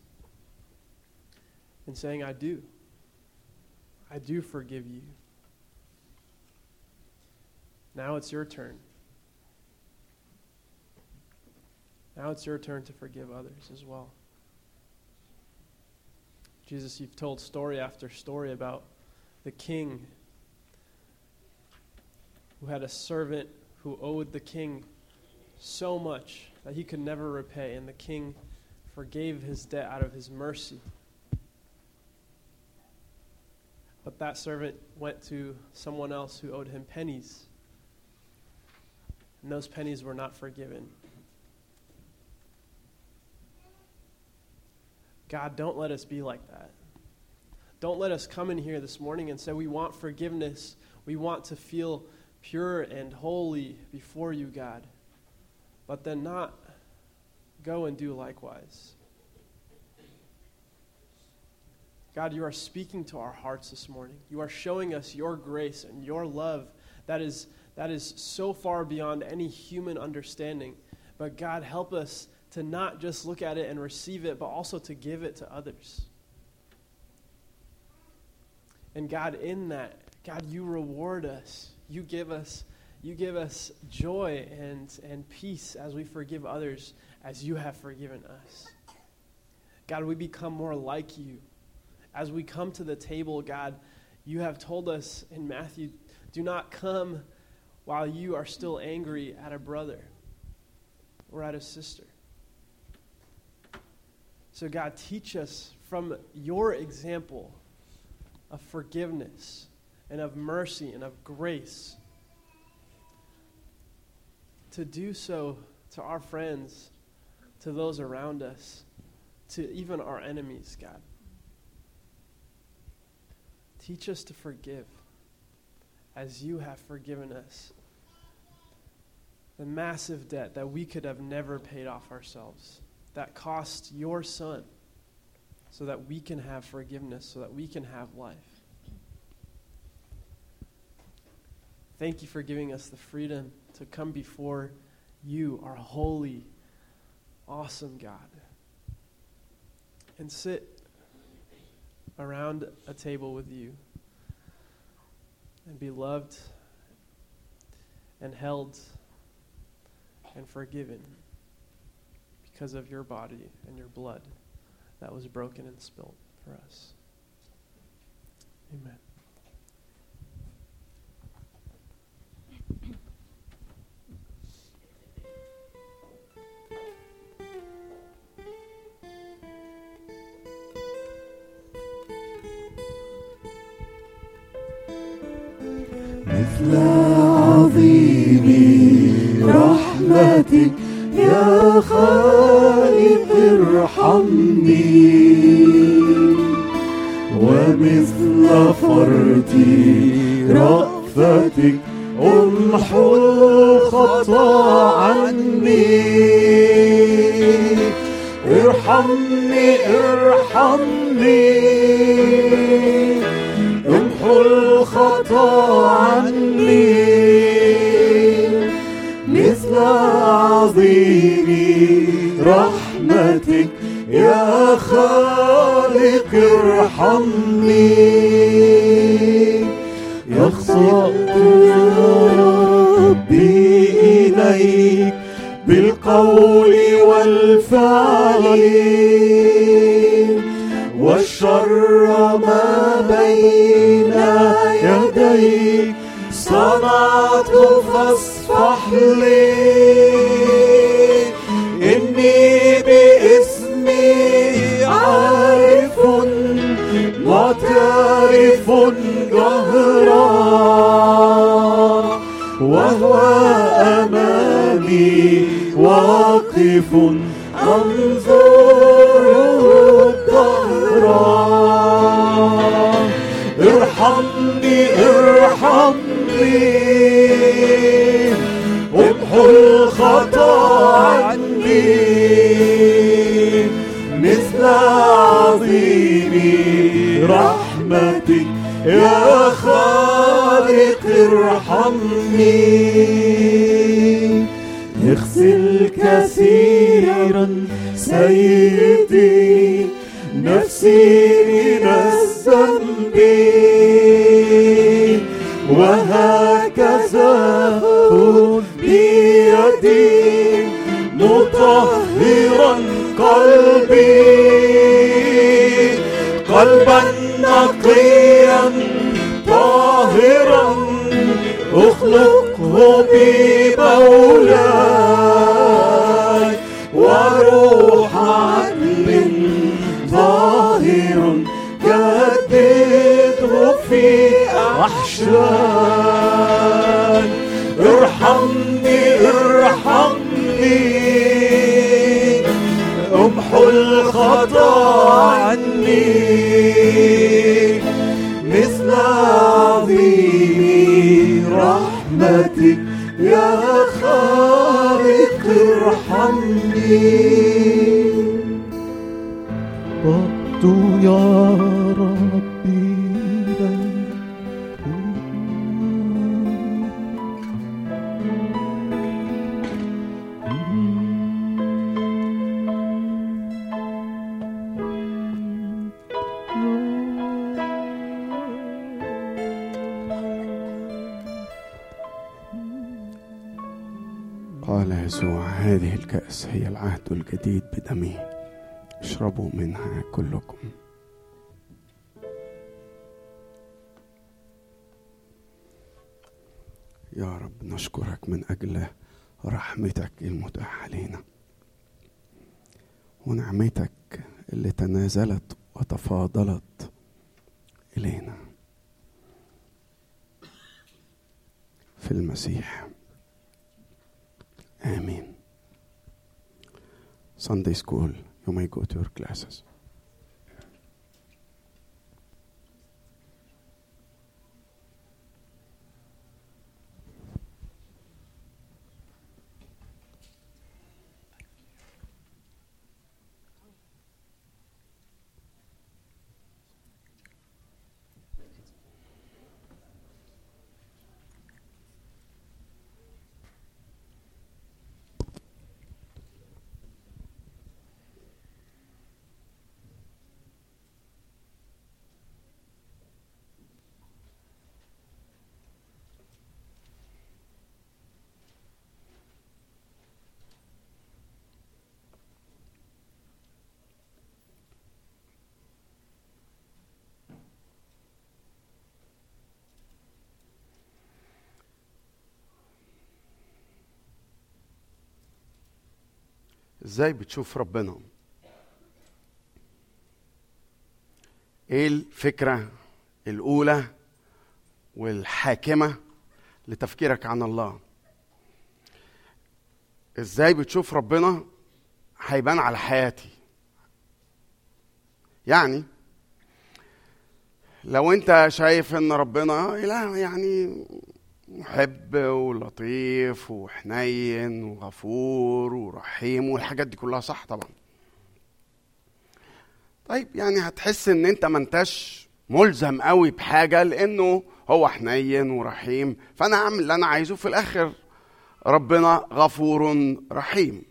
and saying, I do. I do forgive you. Now it's your turn. Now it's your turn to forgive others as well. Jesus, you've told story after story about the king who had a servant who owed the king so much that he could never repay, and the king forgave his debt out of his mercy. But that servant went to someone else who owed him pennies, and those pennies were not forgiven. God, don't let us be like that. Don't let us come in here this morning and say we want forgiveness. We want to feel pure and holy before you, God. But then not go and do likewise. God, you are speaking to our hearts this morning. You are showing us your grace and your love that is, that is so far beyond any human understanding. But God, help us to not just look at it and receive it, but also to give it to others. And God, in that, God, you reward us. You give us, you give us joy and, and peace as we forgive others, as you have forgiven us. God, we become more like you. As we come to the table, God, you have told us in Matthew, do not come while you are still angry at a brother or at a sister. So God, teach us from your example of forgiveness and of mercy and of grace to do so to our friends, to those around us, to even our enemies, God. Teach us to forgive as you have forgiven us the massive debt that we could have never paid off ourselves, that cost your son so that we can have forgiveness, so that we can have life. Thank you for giving us the freedom to come before you, our holy, awesome God, and sit around a table with you and be loved and held and forgiven. Because of your body and your blood that was broken and spilled for us. Amen. With love. عظيم رحمتك يا خالق ارحمني، ومثل فرتي رأفتك امحو الخطا عني. ارحمني ارحمني امحو الخطا عني، مثل عظيم رحمتك يا خالق ارحمني. يخضع ربي إليك بالقول والفعل، والشر ما بين يديك صنعت فاصفح لي. إني باسمي عارف وتعرف جهرا، وهو أمامي واقف أنظره الدهرا. ارحمني ارحمني امحو الخطا عني، مثل عظيم رحمتك يا خالق ارحمني. اغسل كثيرا سيدي نفسي من الذنب، وهكذا بيدي مطهرا قلبي، قلبا نقيا طاهرا اخلقه بي مولاي، وروح عدل ظاهر جدده في احشاي. ارحمني ارحمني امحو الخطا عني، مثل عظيم رحمتك يا خالق ارحمني. طبت يا ربي هذه الكأس هي العهد الجديد بدمي، اشربوا منها كلكم. يا رب نشكرك من أجل رحمتك المتاحة لنا، ونعمتك اللي تنازلت وتفاضلت إلينا في المسيح. آمين. Sunday school, you may go to your classes. ازاي بتشوف ربنا؟ ايه الفكرة الاولى والحاكمة لتفكيرك عن الله. ازاي بتشوف ربنا هيبان على حياتي. يعني لو انت شايف ان ربنا اله يعني محب ولطيف وحنين وغفور ورحيم والحاجات دي كلها صح طبعا. طيب يعني هتحس ان انت ما انتش ملزم قوي بحاجه لانه هو حنين ورحيم، فانا اعمل اللي انا عايزه، في الاخر ربنا غفور رحيم.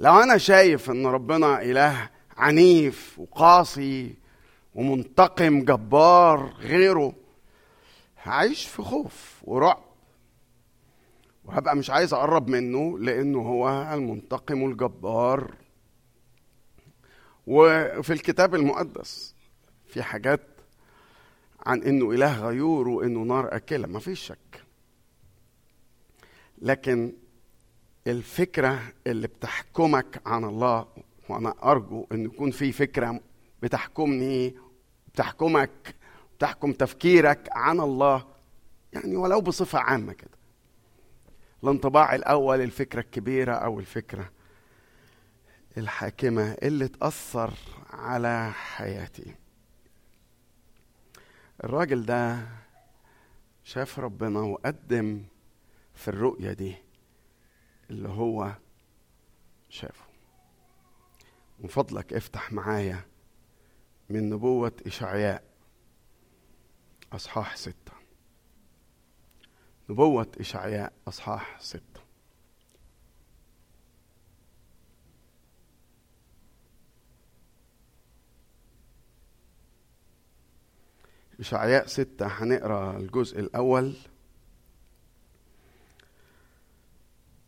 لو انا شايف ان ربنا اله عنيف وقاسي ومنتقم جبار غيره، هعيش في خوف ورعب وهبقى مش عايز اقرب منه لانه هو المنتقم الجبار. وفي الكتاب المقدس في حاجات عن انه اله غيور وانه نار اكله، ما فيش شك، لكن الفكره اللي بتحكمك عن الله، وانا ارجو ان يكون في فكره بتحكمني بتحكمك بتحكم تفكيرك عن الله، يعني ولو بصفه عامه كده. الانطباع الاول الفكره الكبيره او الفكره الحاكمه اللي تاثر على حياتي. الراجل ده شاف ربنا وقدم في الرؤية دي اللي هو شافه. من فضلك افتح معايا من نبوة إشعياء أصحاح ستة. نبوة إشعياء أصحاح ستة. إشعياء ستة هنقرأ الجزء الأول،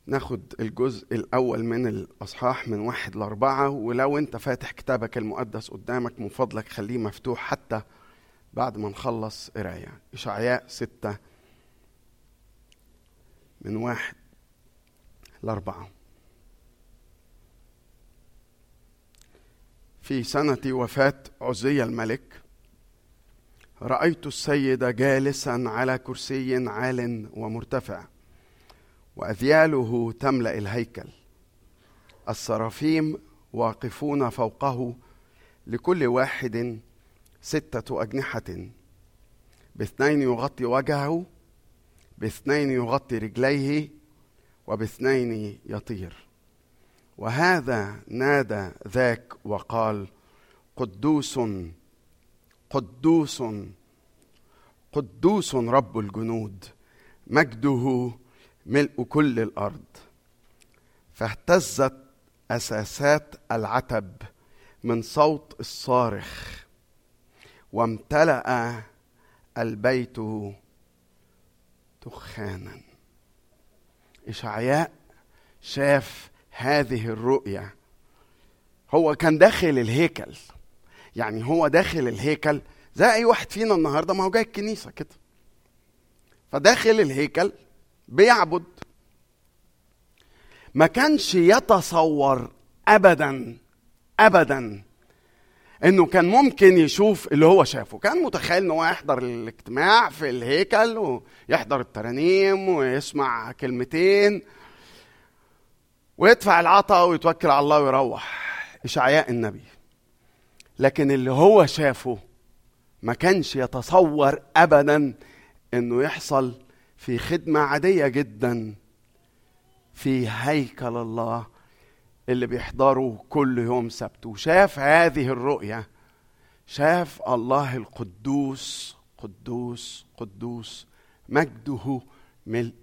ناخد الجزء الأول من الأصحاح من واحد لأربعة. ولو أنت فاتح كتابك المقدس قدامك من فضلك خليه مفتوح حتى بعد ما نخلص قراية. إشعياء ستة من واحد لأربعة. في سنة وفاة عزية الملك رأيت السيد جالسا على كرسي عال ومرتفع، وأذياله تملأ الهيكل، السرافيم واقفون فوقه، لكل واحد ستة أجنحة، باثنين يغطي وجهه، باثنين يغطي رجليه، وباثنين يطير. وهذا نادى ذاك وقال: قدوس قدوس قدوس رب الجنود، مجده ملء كل الأرض. فاهتزت أساسات العتب من صوت الصارخ، وامتلأ البيت دخانا. إشعياء شاف هذه الرؤية. هو كان داخل الهيكل، يعني هو داخل الهيكل زي أي واحد فينا النهاردة، ما هو جاي الكنيسة كده، فداخل الهيكل بيعبد. ما كانش يتصور أبدا أبدا إنه كان ممكن يشوف اللي هو شافه. كان متخيل إنه يحضر الاجتماع في الهيكل ويحضر الترانيم ويسمع كلمتين ويدفع العطاء ويتوكل على الله ويروح، إشعياء النبي. لكن اللي هو شافه ما كانش يتصور أبدا إنه يحصل في خدمة عادية جدا في هيكل الله اللي بيحضره كل يوم سبت. وشاف هذه الرؤية، شاف الله القدوس قدوس قدوس مجده ملء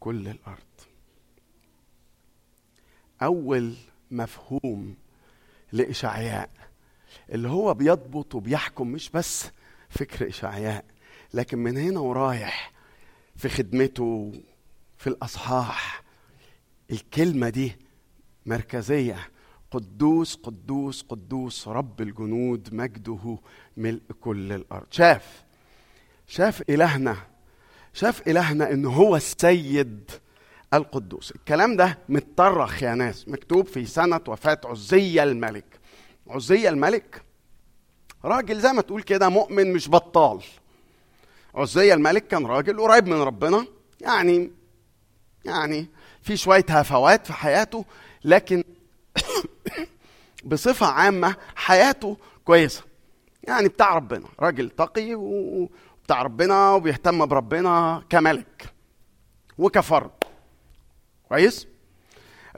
كل الأرض. أول مفهوم لإشعياء اللي هو بيضبط وبيحكم مش بس فكر إشعياء، لكن من هنا ورايح في خدمته في الأصحاح الكلمة دي مركزية: قدوس قدوس قدوس رب الجنود، مجده ملء كل الأرض. شاف شاف إلهنا شاف إلهنا إنه هو السيد القدوس. الكلام ده متطرخ يا ناس، مكتوب في سنة وفاة عزية الملك. عزية الملك راجل زي ما تقول كده مؤمن مش بطال، عزية الملك كان راجل قريب من ربنا، يعني يعني في شوية هفوات في حياته، لكن بصفة عامة حياته كويسة، يعني بتاع ربنا، راجل تقي وبتاع ربنا وبيهتم بربنا كملك وكفرد. كويس؟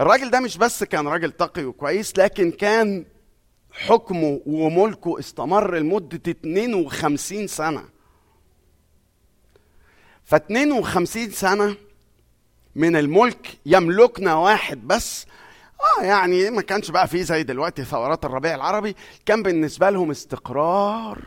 الراجل ده مش بس كان راجل تقي وكويس، لكن كان حكمه وملكه استمر لمدة اثنين وخمسين سنة. فاثنين وخمسين سنة من الملك يملكنا واحد بس. آه يعني ما كانش بقى فيه زي دلوقتي ثورات الربيع العربي، كان بالنسبة لهم استقرار،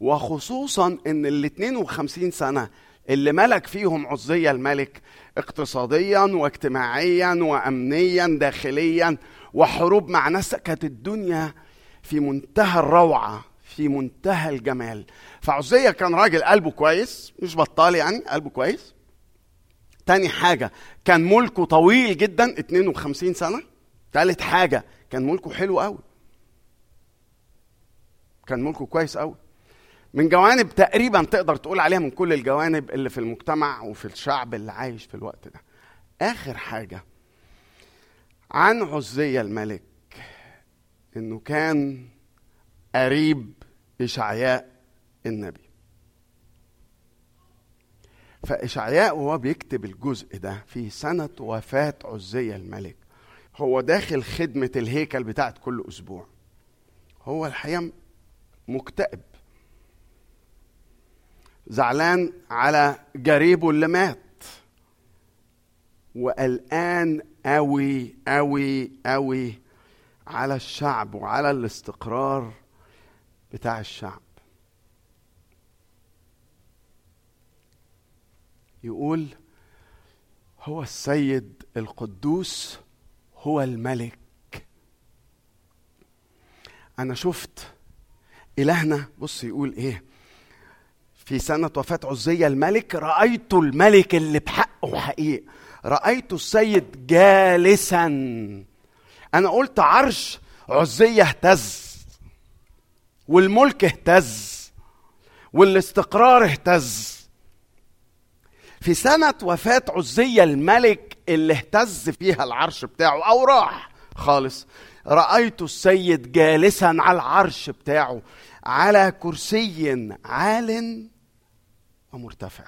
وخصوصا ان ال اثنين وخمسين سنة اللي ملك فيهم عزية الملك اقتصاديا واجتماعيا وأمنيا داخليا، وحروب مع ناس، كانت الدنيا في منتهى الروعة، في منتهى الجمال. فعزية كان راجل قلبه كويس، مش بطال يعني، قلبه كويس. تاني حاجة كان ملكه طويل جدا، اثنين وخمسين سنة. تالت حاجة كان ملكه حلو قوي، كان ملكه كويس قوي، من جوانب تقريبا تقدر تقول عليها من كل الجوانب اللي في المجتمع وفي الشعب اللي عايش في الوقت ده. آخر حاجة عن عزية الملك إنه كان قريب إشعياء النبي. فإشعياء وهو بيكتب الجزء ده في سنة وفاة عزية الملك، هو داخل خدمة الهيكل بتاعت كل أسبوع، هو الحقيقة مكتئب، زعلان على جريبه اللي مات، وقلقان قوي قوي قوي على الشعب وعلى الاستقرار بتاع الشعب. يقول هو السيد القدوس، هو الملك. أنا شفت إلهنا، بص يقول إيه في سنة وفاة عزية الملك: رأيت الملك اللي بحقه حقيقي، رأيت السيد جالسا. أنا قلت عرش عزية اهتز، والملك اهتز، والاستقرار اهتز. في سنة وفاة عزية الملك اللي اهتز فيها العرش بتاعه أو راح خالص، رأيت السيد جالسا على العرش بتاعه، على كرسي عال ومرتفع.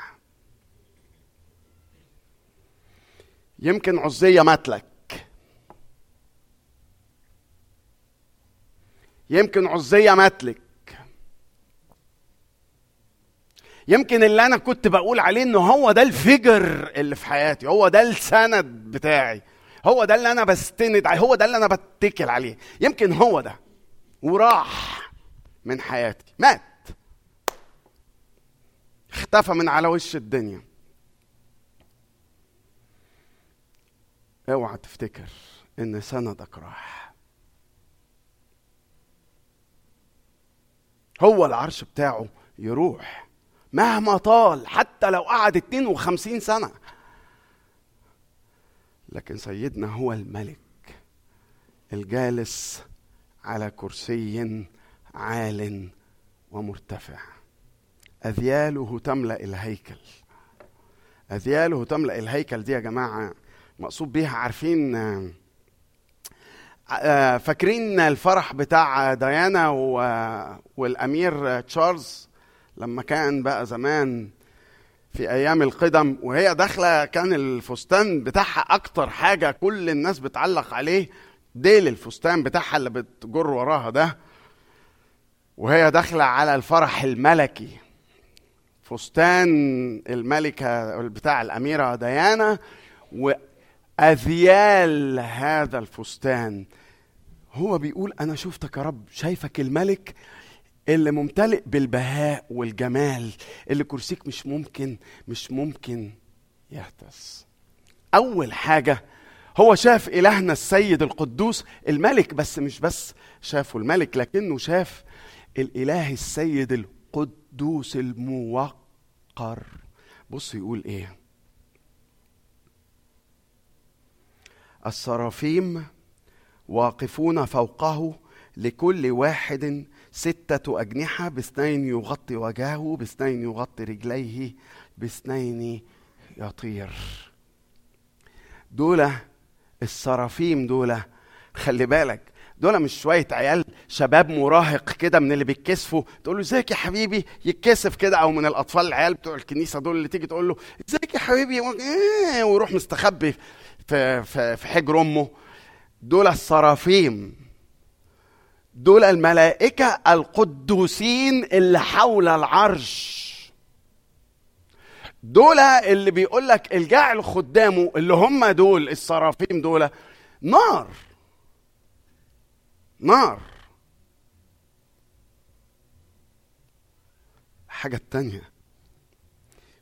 يمكن عزية ماتلك، يمكن عزية ماتلك، يمكن اللي أنا كنت بقول عليه إنه هو ده الفجر اللي في حياتي، هو ده السند بتاعي، هو ده اللي أنا بستند عليه، هو ده اللي أنا بتكل عليه، يمكن هو ده، وراح من حياتي، مات، اختفى من على وش الدنيا. اوعى تفتكر إن سندك راح. هو العرش بتاعه يروح مهما طال، حتى لو قعد اثنين وخمسين سنة، لكن سيدنا هو الملك الجالس على كرسي عال ومرتفع، أذياله تملأ الهيكل. أذياله تملأ الهيكل دي يا جماعة مقصود بيها، عارفين فاكرين الفرح بتاع ديانا والأمير تشارلز لما كان بقى زمان في أيام القدم، وهي داخلة كان الفستان بتاعها أكتر حاجة كل الناس بتعلق عليه، ديل الفستان بتاعها اللي بتجر وراها ده، وهي داخلة على الفرح الملكي. فستان الملكة بتاع الأميرة ديانا، وأذيال هذا الفستان. هو بيقول أنا شفتك يا رب، شايفك الملك اللي ممتلئ بالبهاء والجمال، اللي كرسيك مش ممكن مش ممكن يهتز. أول حاجة هو شاف إلهنا السيد القدوس الملك، بس مش بس شافه الملك، لكنه شاف الإله السيد القدوس الموقر. بص يقول إيه: السرافيم واقفون فوقه، لكل واحد ستة أجنحة، باثنين يغطي وجهه، باثنين يغطي رجليه، باثنين يطير. دولة السرافيم، دولة خلي بالك، دولة مش شوية عيال شباب مراهق كده من اللي بيتكسفوا تقوله ازيك يا حبيبي يتكسف كده، أو من الأطفال العيال بتوع الكنيسة دول اللي تيجي تقوله ازيك يا حبيبي ويروح مستخبي في حجر أمه. دول السرافيم، دول الملائكة القدوسين اللي حول العرش، دول اللي بيقولك الجعل خدامه، اللي هم دول السرافيم دول نار نار. حاجة التانية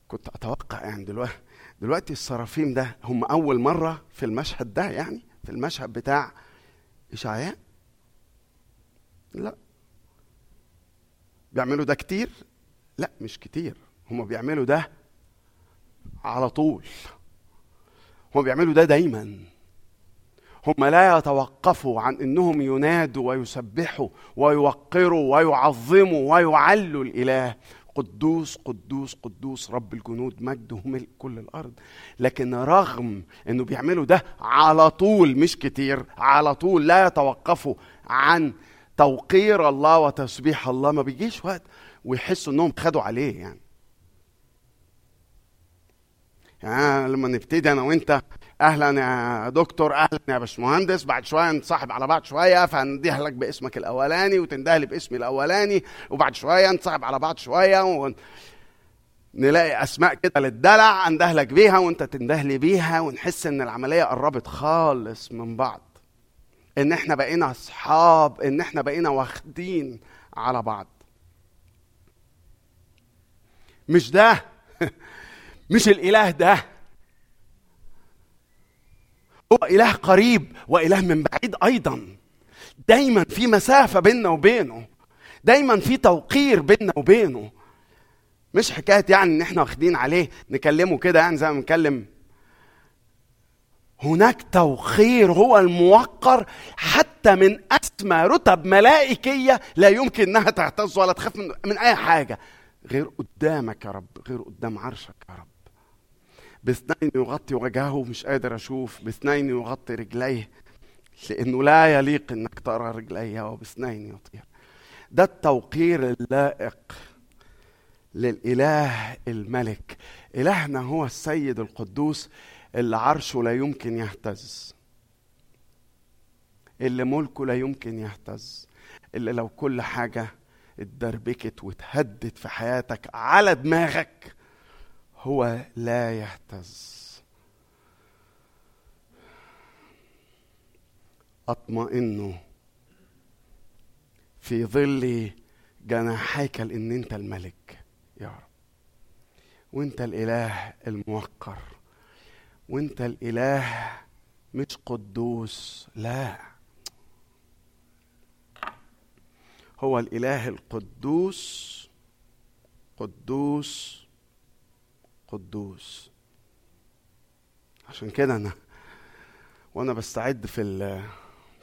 كنت أتوقع يعني دلوقتي, دلوقتي السرافيم ده هم أول مرة في المشهد ده، يعني في المشهد بتاع إشعياء، لا بيعملوا ده كتير، لا مش كتير، هم بيعملوا ده على طول، هم بيعملوا ده دايما، هم لا يتوقفوا عن انهم ينادوا ويسبحوا ويوقروا ويعظموا ويعلوا الإله، قدوس قدوس قدوس رب الجنود مجده ملء كل الأرض. لكن رغم انه بيعملوا ده على طول، مش كتير، على طول، لا يتوقفوا عن توقير الله وتسبيح الله، ما بيجيش وقت ويحسوا انهم خدوا عليه. يعني يعني لما نبتدي انا وانت اهلا يا دكتور، اهلا يا باشمهندس، بعد شويه نتصاحب على بعض شويه، فهنديه لك باسمك الاولاني وتندهلي باسمي الاولاني، وبعد شويه نتصاحب على بعض شويه ونلاقي اسماء كده للدلع اندهلك بيها وانت تندهلي بيها، ونحس ان العمليه قربت خالص من بعض، ان احنا بقينا اصحاب، ان احنا بقينا واخدين على بعض. مش ده مش الاله ده، هو إله قريب وإله من بعيد أيضاً، دايماً في مسافة بيننا وبينه، دايماً في توقير بيننا وبينه، مش حكاية يعني إن إحنا واخدين عليه نكلمه كده يعني زي ما نكلم، هناك توقير، هو الموقر حتى من أسمى رتب ملائكية لا يمكن أنها تعتز ولا تخاف من, من أي حاجة غير قدامك يا رب، غير قدام عرشك يا رب. باثنين يغطي وجهه، مش قادر أشوف، باثنين يغطي رجليه لأنه لا يليق أنك ترى رجليه، وباثنين يطير. ده التوقير اللائق للإله الملك. إلهنا هو السيد القدوس اللي عرشه لا يمكن يهتز، اللي ملكه لا يمكن يهتز، اللي لو كل حاجة اتدربكت وتهدت في حياتك على دماغك هو لا يهتز. أطمئنه في ظل جناحيك لأن أنت الملك يا رب، وأنت الإله الموقر، وأنت الإله مش قدوس، لا هو الإله القدوس، قدوس قدوس. عشان كده انا وانا بستعد في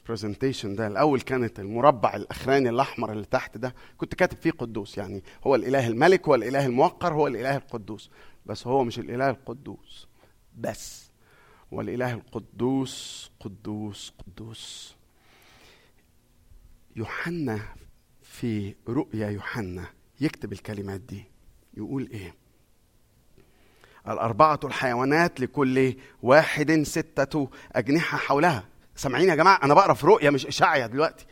البرزنتيشن ده، الاول كانت المربع الاخراني الاحمر اللي تحت ده كنت كاتب فيه قدوس، يعني هو الاله الملك، هو الاله الموقر، هو الاله القدوس، بس هو مش الاله القدوس بس، هو الاله القدوس قدوس قدوس. يوحنا في رؤيا يوحنا يكتب الكلمات دي، يقول ايه؟ الأربعة الحيوانات لكل واحد ستة أجنحة حولها. سمعين يا جماعة، أنا بقرأ في رؤية مش إشعيا دلوقتي.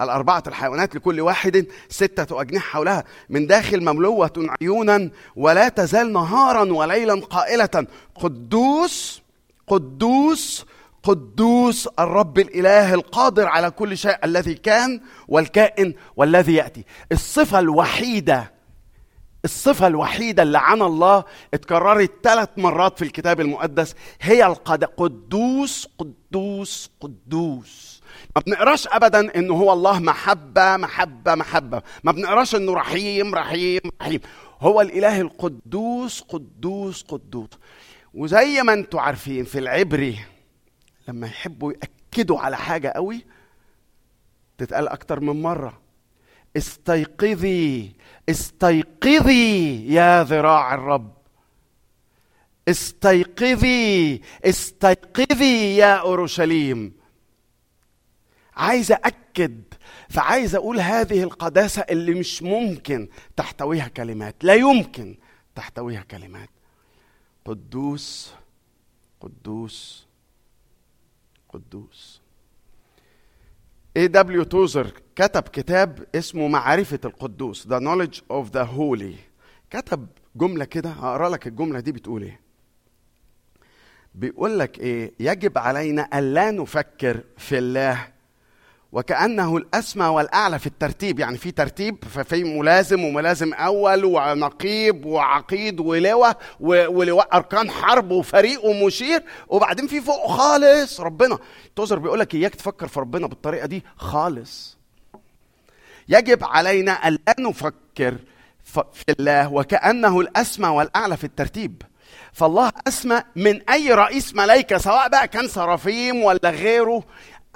الأربعة الحيوانات لكل واحد ستة أجنحة حولها، من داخل مملوة عيونا ولا تزال نهارا وليلا قائلة قدوس قدوس قدوس الرب الإله القادر على كل شيء، الذي كان والكائن والذي يأتي. الصفة الوحيدة الصفة الوحيدة اللي عن الله اتكررت ثلاث مرات في الكتاب المقدس هي القد... قدوس قدوس قدوس. ما بنقراش أبدا إنه هو الله محبة محبة محبة، ما بنقراش إنه رحيم رحيم رحيم، هو الإله القدوس قدوس قدوس. وزي ما انتوا عارفين في العبري لما يحبوا يأكدوا على حاجة قوي تتقال أكتر من مرة، استيقظي استيقظي يا ذراع الرب، استيقظي استيقظي يا أورشليم. عايز أكد، فعايز أقول هذه القداسة اللي مش ممكن تحتويها كلمات، لا يمكن تحتويها كلمات. قدوس قدوس قدوس. إيه دبليو توزر كتب كتاب اسمه معرفة القدوس، The Knowledge of the Holy. كتب جملة كده، هقرأ لك الجملة دي بتقول إيه. بيقول لك إيه؟ يجب علينا ألا نفكر في الله وكأنه الأسمى والأعلى في الترتيب. يعني في ترتيب، ففي ملازم وملازم أول ونقيب وعقيد ولواء ولواء أركان حرب وفريق ومشير، وبعدين في فوق خالص ربنا. توزر بيقولك إياك تفكر في ربنا بالطريقة دي خالص. يجب علينا ألا نفكر في الله وكأنه الأسمى والأعلى في الترتيب، فالله أسمى من أي رئيس ملائكة، سواء بقى كان سرافيم ولا غيره،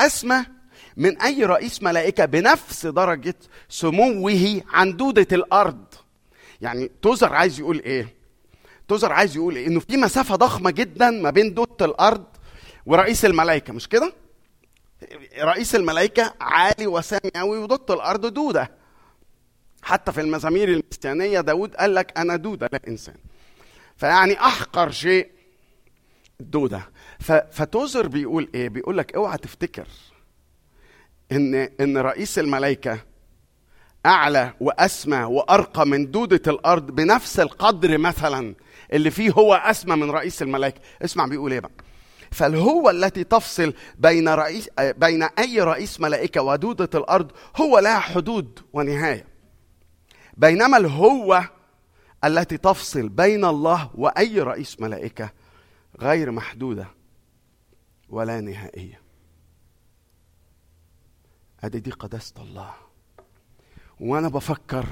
أسمى من أي رئيس ملائكة بنفس درجة سموه عن دودة الأرض. يعني توزر عايز يقول إيه؟ توزر عايز يقول إيه؟ إنه في مسافة ضخمة جدا ما بين دودة الأرض ورئيس الملائكة، مش كده؟ رئيس الملائكة عالي وسامي قوي، ودودة الأرض دودة. حتى في المزامير المسيانية داود قال لك أنا دودة لا إنسان. فيعني أحقر شيء الدودة. فتوزر بيقول إيه؟ بيقول لك اوعى تفتكر إن إن رئيس الملائكة أعلى وأسمى وأرقى من دودة الأرض بنفس القدر مثلا اللي فيه هو أسمى من رئيس الملائكة. اسمع بيقول إيه بقى؟ فالهوة التي تفصل بين رئيس بين أي رئيس ملائكة ودودة الأرض هو لها حدود ونهاية، بينما الهوة التي تفصل بين الله وأي رئيس ملائكة غير محدودة ولا نهائية. أدي دي قداسة الله. وأنا بفكر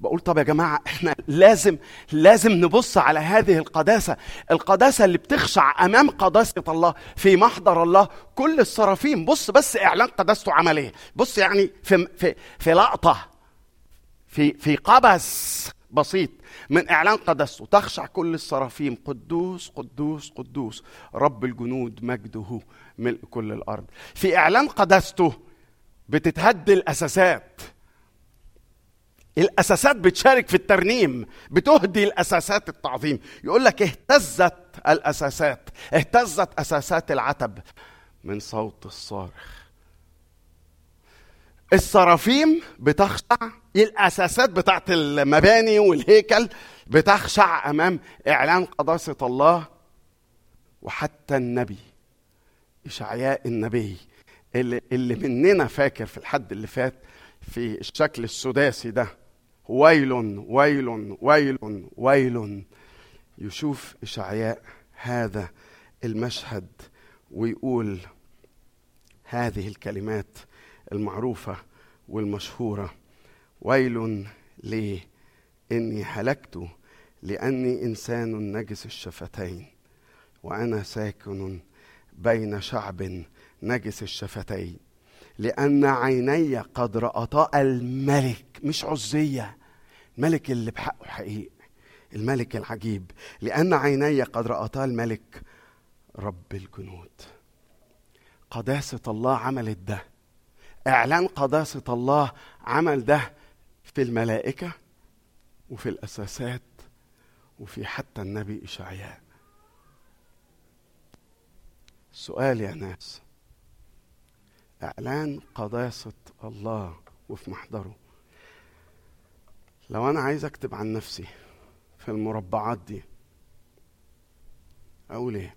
بقول طب يا جماعة إحنا لازم لازم نبص على هذه القداسة، القداسة اللي بتخشع أمام قداسة الله. في محضر الله كل الصرافيم، بص بس إعلان قداسته عملية. بص يعني في في في لقطة، في في قبس بسيط من إعلان قداسته تخشع كل الصرافيم. قدوس قدوس قدوس رب الجنود، مجده ملء كل الأرض. في إعلان قداسته بتتهد الأساسات، الأساسات بتشارك في الترنيم، بتهدي الأساسات التعظيم. يقول لك اهتزت الأساسات، اهتزت أساسات العتب من صوت الصارخ. الصرافيم بتخشع، الأساسات بتاعة المباني والهيكل بتخشع أمام إعلان قداسة الله. وحتى النبي إشعياء النبي اللي مننا فاكر في الحد اللي فات في الشكل السداسي ده، ويل ويل ويل ويل، يشوف إشعياء هذا المشهد ويقول هذه الكلمات المعروفة والمشهورة: ويل لي إني هلكت، لأني إنسان نجس الشفتين، وأنا ساكن بين شعب نجس الشفتين، لأن عيني قد رأتا الملك. مش عزية، الملك اللي بحقه حقيقي، الملك العجيب. لأن عيني قد رأتا الملك رب الجنود. قداسة الله عملت ده، إعلان قداسة الله عمل ده في الملائكة وفي الأساسات وفي حتى النبي إشعياء. سؤال يا ناس، إعلان قداسة الله وفي محضره، لو أنا عايز أكتب عن نفسي في المربعات دي أقول إيه؟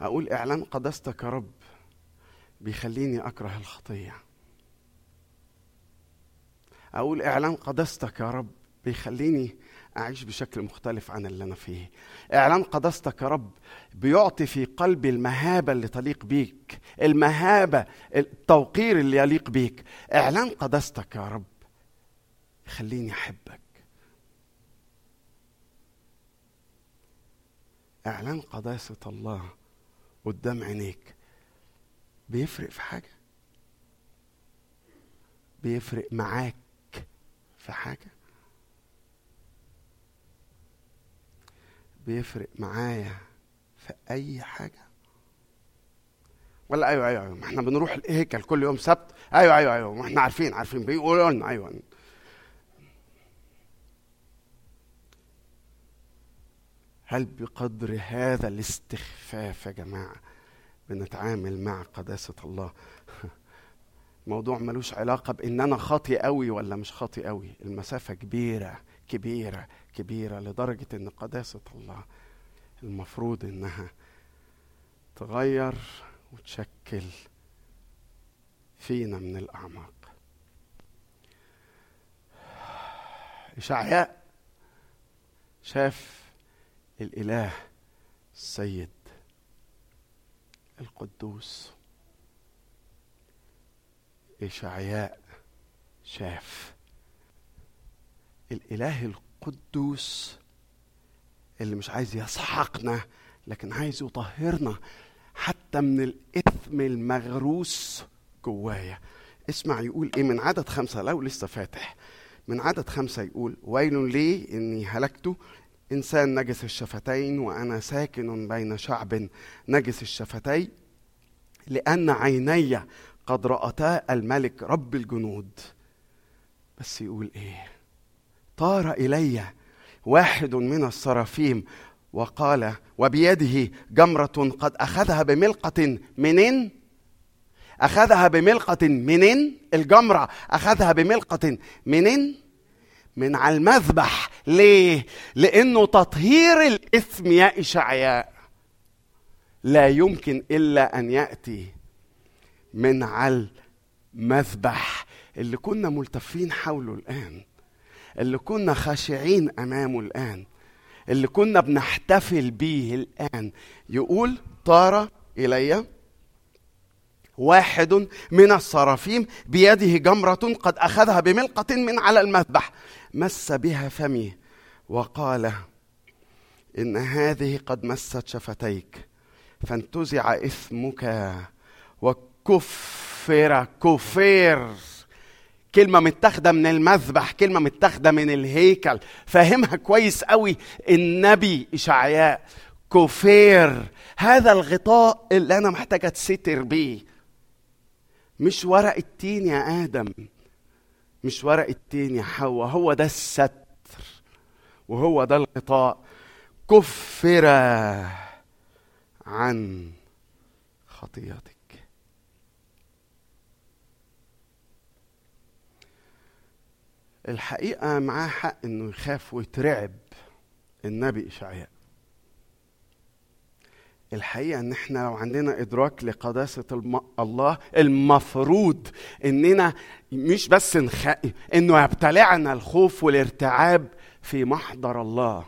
أقول إعلان قداستك يا رب بيخليني أكره الخطية. أقول إعلان قداستك يا رب بيخليني أعيش بشكل مختلف عن اللي أنا فيه. إعلان قداستك يا رب بيعطي في قلبي المهابة اللي تليق بيك، المهابة، التوقير اللي يليق بيك. إعلان قداستك يا رب يخليني أحبك. إعلان قداسة الله قدام عينيك بيفرق في حاجة؟ بيفرق معاك في حاجة؟ بيفرق معايا في أي حاجة؟ ولا أيوة أيوة أيوة ما احنا بنروح الهيكل كل يوم سبت. أيوة أيوة أيوة ما احنا عارفين عارفين بيقولوا لنا. أيوة هل بقدر هذا الاستخفاف يا جماعة بنتعامل مع قداسة الله؟ موضوع ملوش علاقة بإن أنا خاطئ قوي ولا مش خاطئ قوي. المسافة كبيرة كبيرة كبيرة لدرجة إن قداسة الله المفروض إنها تغير وتشكل فينا من الأعماق. إشعياء شاف الإله السيد القدوس. إشعياء شاف الإله القدوس اللي مش عايز يسحقنا لكن عايز يطهرنا حتى من الإثم المغروس جوايا. اسمع يقول إيه من عدد خمسة، لو لسه فاتح من عدد خمسة، يقول ويل لي إني هلكته، إنسان نجس الشفتين وأنا ساكن بين شعب نجس الشفتين، لأن عيني قد رأتا الملك رب الجنود. بس يقول إيه؟ طار إلي واحد من السرافيم وقال وبيده جمرة قد أخذها بملقة منين؟ أخذها بملقة منين؟ الجمرة أخذها بملقة منين؟ من على المذبح. ليه؟ لأنه تطهير الإثم يا إشعياء لا يمكن إلا أن يأتي من على المذبح اللي كنا ملتفين حوله الآن، اللي كنا خاشعين أمامه الآن، اللي كنا بنحتفل به الآن. يقول طار إلي واحد من الصرافيم بيده جمرة قد أخذها بملقة من على المذبح، مس بها فمي وقال إن هذه قد مست شفتيك فانتزع إثمك وكفر كفير. كلمة متاخدة من المذبح، كلمة متاخدة من الهيكل، فهمها كويس قوي النبي إشعياء. كفير هذا الغطاء اللي أنا محتاجة تستر بيه، مش ورق التين يا آدم، مش ورق التين يا حواء، هو ده الستر وهو ده الغطاء. كفر عن خطيئتك. الحقيقة معاه حق إنه يخاف ويترعب النبي إشعياء. الحقيقة إن إحنا لو عندنا إدراك لقداسة الم... الله المفروض إننا مش بس نخ... إنه يبتلعنا الخوف والارتعاب في محضر الله.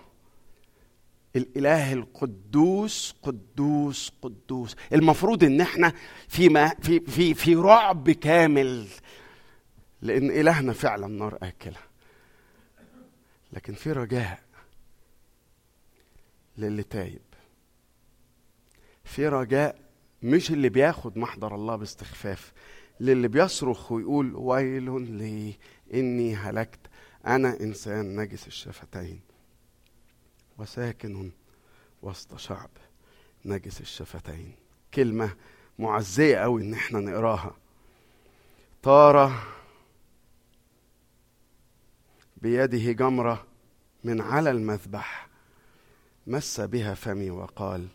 الإله القدوس قدوس قدوس، المفروض إن إحنا في ما... في في في رعب كامل، لأن إلهنا فعلا نار آكلة. لكن في رجاء للي تايب، في رجاء مش اللي بياخد محضر الله باستخفاف، للي بيصرخ ويقول ويل لي إني هلكت، أنا إنسان نجس الشفتين وساكن وسط شعب نجس الشفتين. كلمة معزية قوي إن احنا نقراها. طارة بيده جمرة من على المذبح، مس بها فمي وقال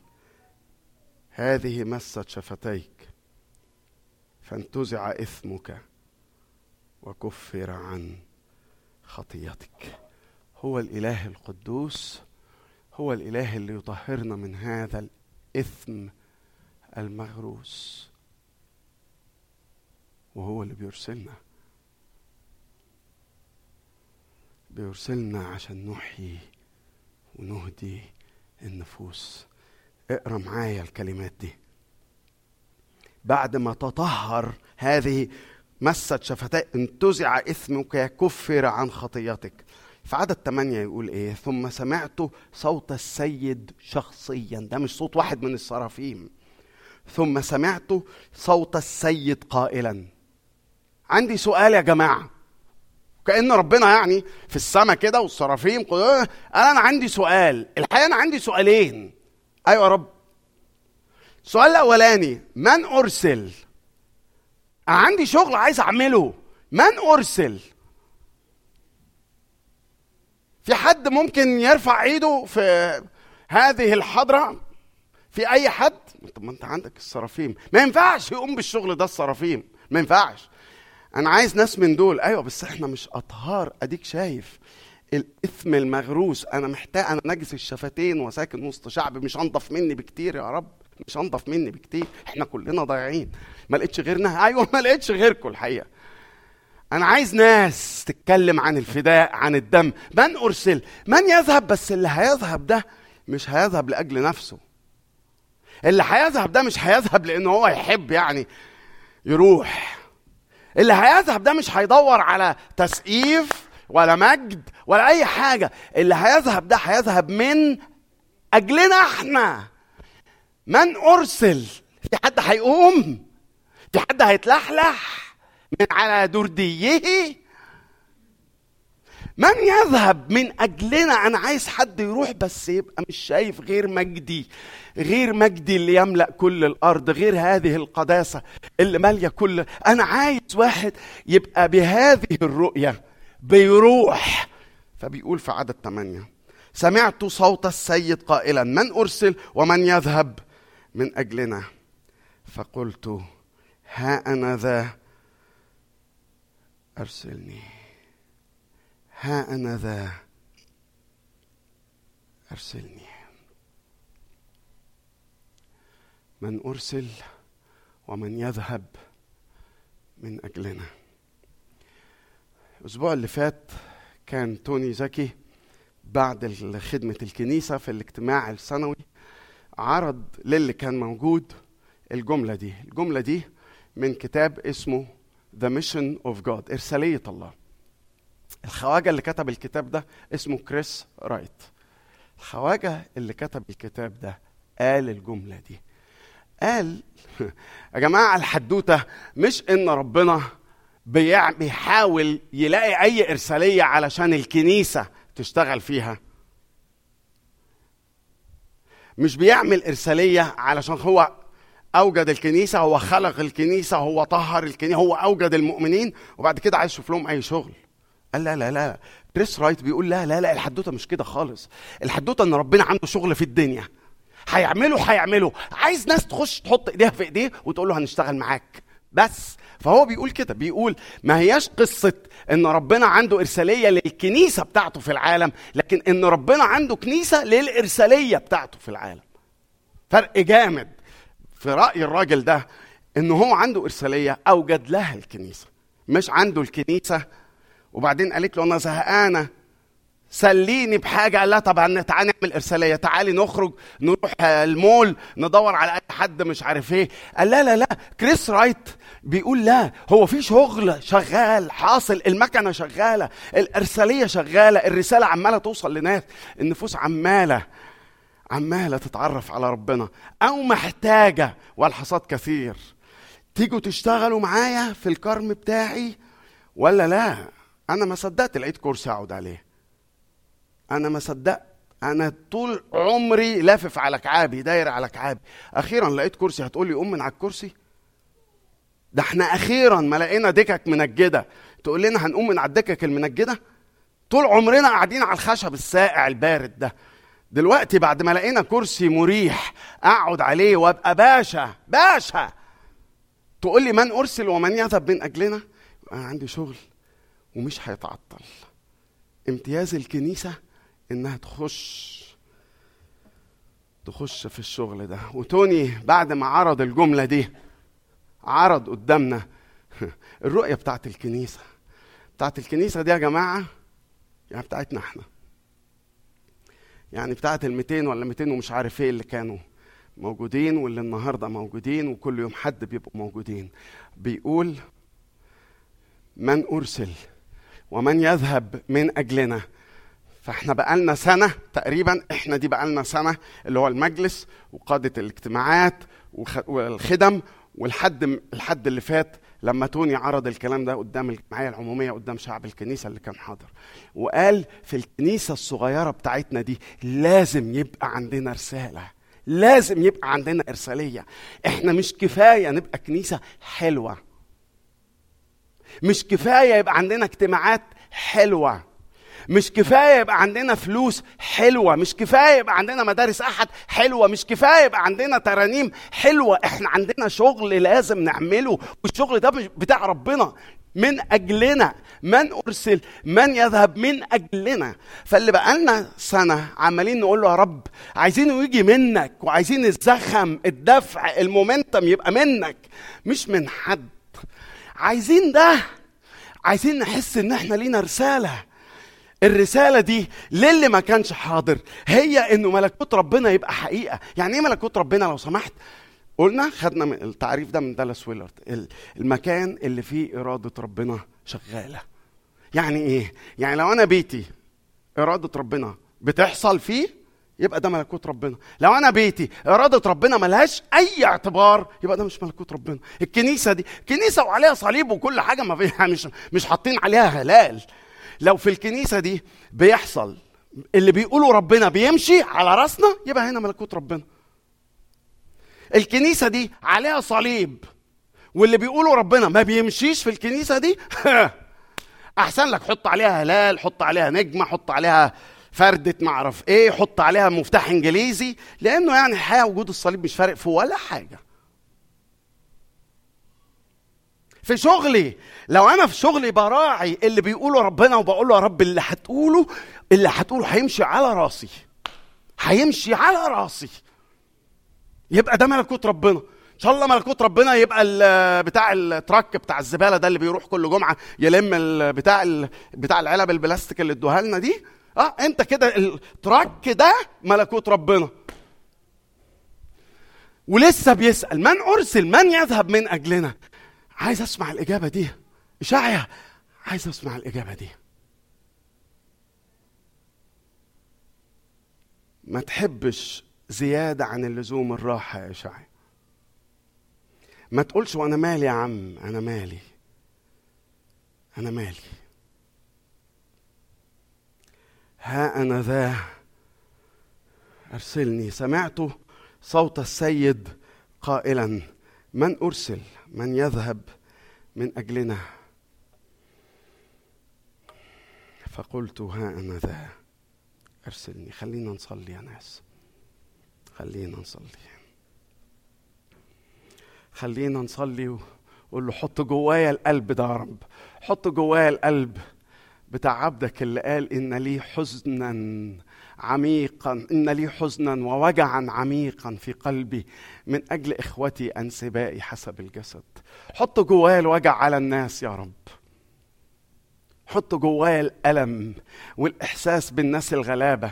هذه مست شفتيك فانتزع إثمك وكفر عن خطيئتك. هو الإله القدوس، هو الإله اللي يطهرنا من هذا الإثم المغروس، وهو اللي بيرسلنا بيرسلنا عشان نحيي ونهدي النفوس. اقرأ معايا الكلمات دي. بعد ما تطهر هذه مست شفتيك انتزع إثمك كفر عن خطيئتك. في عدد تمانية يقول ايه؟ ثم سمعت صوت السيد شخصيا، ده مش صوت واحد من السرافيم. ثم سمعت صوت السيد قائلا عندي سؤال يا جماعة، كأن ربنا يعني في السماء كده والصرافيم. أنا أنا عندي سؤال، الحقيقة أنا عندي سؤالين. أيوة يا رب. السؤال الأولاني، من أرسل؟ عندي شغل عايز أعمله، من أرسل؟ في حد ممكن يرفع ايده في هذه الحضرة؟ في أي حد؟ طب ما أنت عندك الصرافيم، ما ينفعش يقوم بالشغل ده الصرافيم، ما ينفعش. أنا عايز ناس من دول. أيوة بس إحنا مش أطهار، أديك شايف الإثم المغروس. أنا محتاج، أنا نجس الشفتين وساكن وسط شعب مش أنضف مني بكتير يا رب، مش أنضف مني بكتير، إحنا كلنا ضايعين، ما لقيتش غيرنا. أيوة ما لقيتش غيركم. الحقيقة أنا عايز ناس تتكلم عن الفداء، عن الدم. من أرسل؟ من يذهب؟ بس اللي هيذهب ده مش هيذهب لأجل نفسه، اللي هيذهب ده مش هيذهب لأنه هو يحب يعني يروح، اللي هيذهب ده مش هيدور على تسقيف ولا مجد ولا أي حاجة، اللي هيذهب ده هيذهب من أجلنا احنا. من أرسل؟ في حد هيقوم؟ في حد هيتلحلح من على درديه؟ من يذهب من أجلنا؟ أنا عايز حد يروح بس يبقى مش شايف غير مجدي، غير مجدي اللي يملأ كل الأرض، غير هذه القداسة اللي مالية كل. أنا عايز واحد يبقى بهذه الرؤية بيروح. فبيقول في عدد ثمانية، سمعت صوت السيد قائلا من أرسل ومن يذهب من أجلنا؟ فقلت ها أنا ذا أرسلني، ها أنا ذا أرسلني. من أرسل ومن يذهب من أجلنا. الأسبوع اللي فات كان توني زكي بعد خدمة الكنيسة في الاجتماع السنوي عرض للي كان موجود الجملة دي، الجملة دي من كتاب اسمه The Mission of God، إرسالية الله. الخواجة اللي كتب الكتاب ده اسمه كريس رايت. الخواجة اللي كتب الكتاب ده قال الجملة دي، قال يا جماعة الحدوتة مش إن ربنا بيحاول يلاقي أي إرسالية علشان الكنيسة تشتغل فيها، مش بيعمل إرسالية علشان هو أوجد الكنيسة، هو خلق الكنيسة، هو طهر الكنيسة، هو أوجد المؤمنين وبعد كده عايز يشوف لهم أي شغل. قال لا لا لا، كريس رايت بيقول لا لا لا، الحدوتة مش كده خالص. الحدوتة إن ربنا عنده شغل في الدنيا هيعمله هيعمله، عايز ناس تخش تحط إيديها في إيديه وتقول له هنشتغل معاك بس. فهو بيقول كده، بيقول ما هياش قصة إن ربنا عنده إرسالية للكنيسة بتاعته في العالم، لكن إن ربنا عنده كنيسة للإرسالية بتاعته في العالم. فرق جامد. في رأي الراجل ده إنه هو عنده إرسالية أوجد لها الكنيسة، مش عنده الكنيسة وبعدين قالت له أنا زهقانة سليني بحاجة. قال لا طبعا تعالي نعمل إرسالية، تعالي نخرج نروح المول ندور على أي حد مش عارف إيه. قال لا لا لا، كريس رايت بيقول لا، هو في شغل شغال حاصل، المكنة شغالة، الإرسالية شغالة، الرسالة عمالة توصل لناس، النفوس عمالة عمالة تتعرف على ربنا أو محتاجة والحصاد كثير. تيجوا تشتغلوا معايا في الكرم بتاعي ولا لا؟ أنا ما صدقت لقيت كورس أقعد عليه، أنا ما صدقت، أنا طول عمري لافف على كعابي داير على كعابي، أخيرا لقيت كرسي. هتقولي قوم من على الكرسي ده، احنا أخيرا ما لقينا دكك منجدة تقول لنا هنقوم من على الدكك المنجدة. طول عمرنا قاعدين على الخشب الساقع البارد ده، دلوقتي بعد ما لقينا كرسي مريح أقعد عليه وأبقى باشا باشا. تقول لي من أرسل ومن يذهب من أجلنا؟ أنا عندي شغل ومش هيتعطل. امتياز الكنيسة إنها تخش تخش في الشغل ده. وتوني بعد ما عرض الجملة دي عرض قدامنا الرؤية بتاعت الكنيسة، بتاعت الكنيسة دي يا جماعة يعني بتاعتنا احنا، يعني بتاعت المتين ولا متين ومش عارف ايه اللي كانوا موجودين واللي النهاردة موجودين وكل يوم حد بيبقوا موجودين. بيقول من أرسل ومن يذهب من أجلنا. فاحنا بقالنا سنة تقريبا، احنا دي بقالنا سنة اللي هو المجلس وقادة الاجتماعات والخدم والحد الحد اللي فات لما توني عرض الكلام ده قدام الجمعية العمومية قدام شعب الكنيسة اللي كان حاضر، وقال في الكنيسة الصغيرة بتاعتنا دي لازم يبقى عندنا رسالة، لازم يبقى عندنا إرسالية. احنا مش كفاية نبقى كنيسة حلوة، مش كفاية يبقى عندنا اجتماعات حلوة، مش كفاية يبقى عندنا فلوس حلوة، مش كفاية يبقى عندنا مدارس أحد حلوة، مش كفاية يبقى عندنا ترانيم حلوة. احنا عندنا شغل لازم نعمله، والشغل ده بتاع ربنا من أجلنا، من أرسل من يذهب من أجلنا. فاللي بقالنا سنة عمالين نقول له يا رب عايزينه يجي منك، وعايزين الزخم الدفع المومنتم يبقى منك مش من حد. عايزين ده، عايزين نحس ان احنا لينا رسالة. الرسالة دي للي ما كانش حاضر هي انه ملكوت ربنا يبقى حقيقة. يعني ايه ملكوت ربنا لو سمحت؟ قلنا خدنا التعريف ده من دالاس ويلارد، المكان اللي فيه إرادة ربنا شغالة. يعني ايه؟ يعني لو انا بيتي إرادة ربنا بتحصل فيه يبقى ده ملكوت ربنا. لو انا بيتي إرادة ربنا ملهاش اي اعتبار يبقى ده مش ملكوت ربنا. الكنيسة دي كنيسة وعليها صليب وكل حاجة، ما فيها مش مش حاطين عليها هلال. لو في الكنيسة دي بيحصل اللي بيقوله ربنا بيمشي على رأسنا يبقى هنا ملكوت ربنا. الكنيسة دي عليها صليب واللي بيقوله ربنا ما بيمشيش في الكنيسة دي أحسن لك حط عليها هلال، حط عليها نجمة، حط عليها فردة معرف إيه، حط عليها مفتاح إنجليزي، لأنه يعني حياة وجود الصليب مش فارق في ولا حاجة. في شغلي لو أنا في شغلي براعي اللي بيقوله ربنا وبقوله يا رب اللي هتقوله اللي هتقوله هيمشي على راسي، هيمشي على راسي، يبقى ده ملكوت ربنا. إن شاء الله ملكوت ربنا يبقى بتاع الترك بتاع الزبالة ده اللي بيروح كل جمعة يلم بتاع بتاع العلب البلاستيك اللي ادوها لنا دي. اه انت كده الترك ده ملكوت ربنا. ولسه بيسأل من أرسل من يذهب من أجلنا. عايز أسمع الإجابة دي. إشعيا عايز أسمع الإجابة دي. ما تحبش زيادة عن اللزوم الراحة يا إشعيا. ما تقولش وأنا مالي يا عم، أنا مالي أنا مالي ها أنا ذا أرسلني. سمعت صوت السيد قائلا من أرسل من يذهب من أجلنا، فقلت ها أنا ذا أرسلني. خلينا نصلي يا ناس، خلينا نصلي خلينا نصلي وقول له حط جوايا القلب ده يا رب، حط جوايا القلب بتاع عبدك اللي قال إن لي حزنا عميقا، إن لي حزنا ووجعا عميقا في قلبي من أجل إخوتي أنسبائي حسب الجسد. حط جوايا الوجع على الناس يا رب، حط جوايا الألم والإحساس بالناس الغلابة.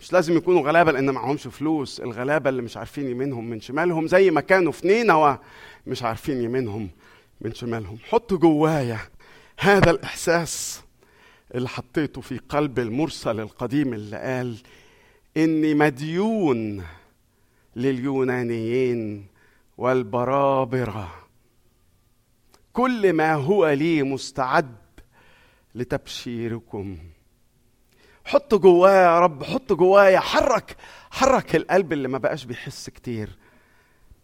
مش لازم يكونوا غلابة لأن معهمش فلوس، الغلابة اللي مش عارفين يمينهم من شمالهم زي ما كانوا في نينوى مش عارفين يمينهم من شمالهم. حط جوايا هذا الإحساس اللي حطيته في قلب المرسل القديم اللي قال إني مديون لليونانيين والبرابرة، كل ما هو لي مستعد لتبشيركم. حط جوايا يا رب، حط جوايا، حرك حرك القلب اللي ما بقاش بيحس كتير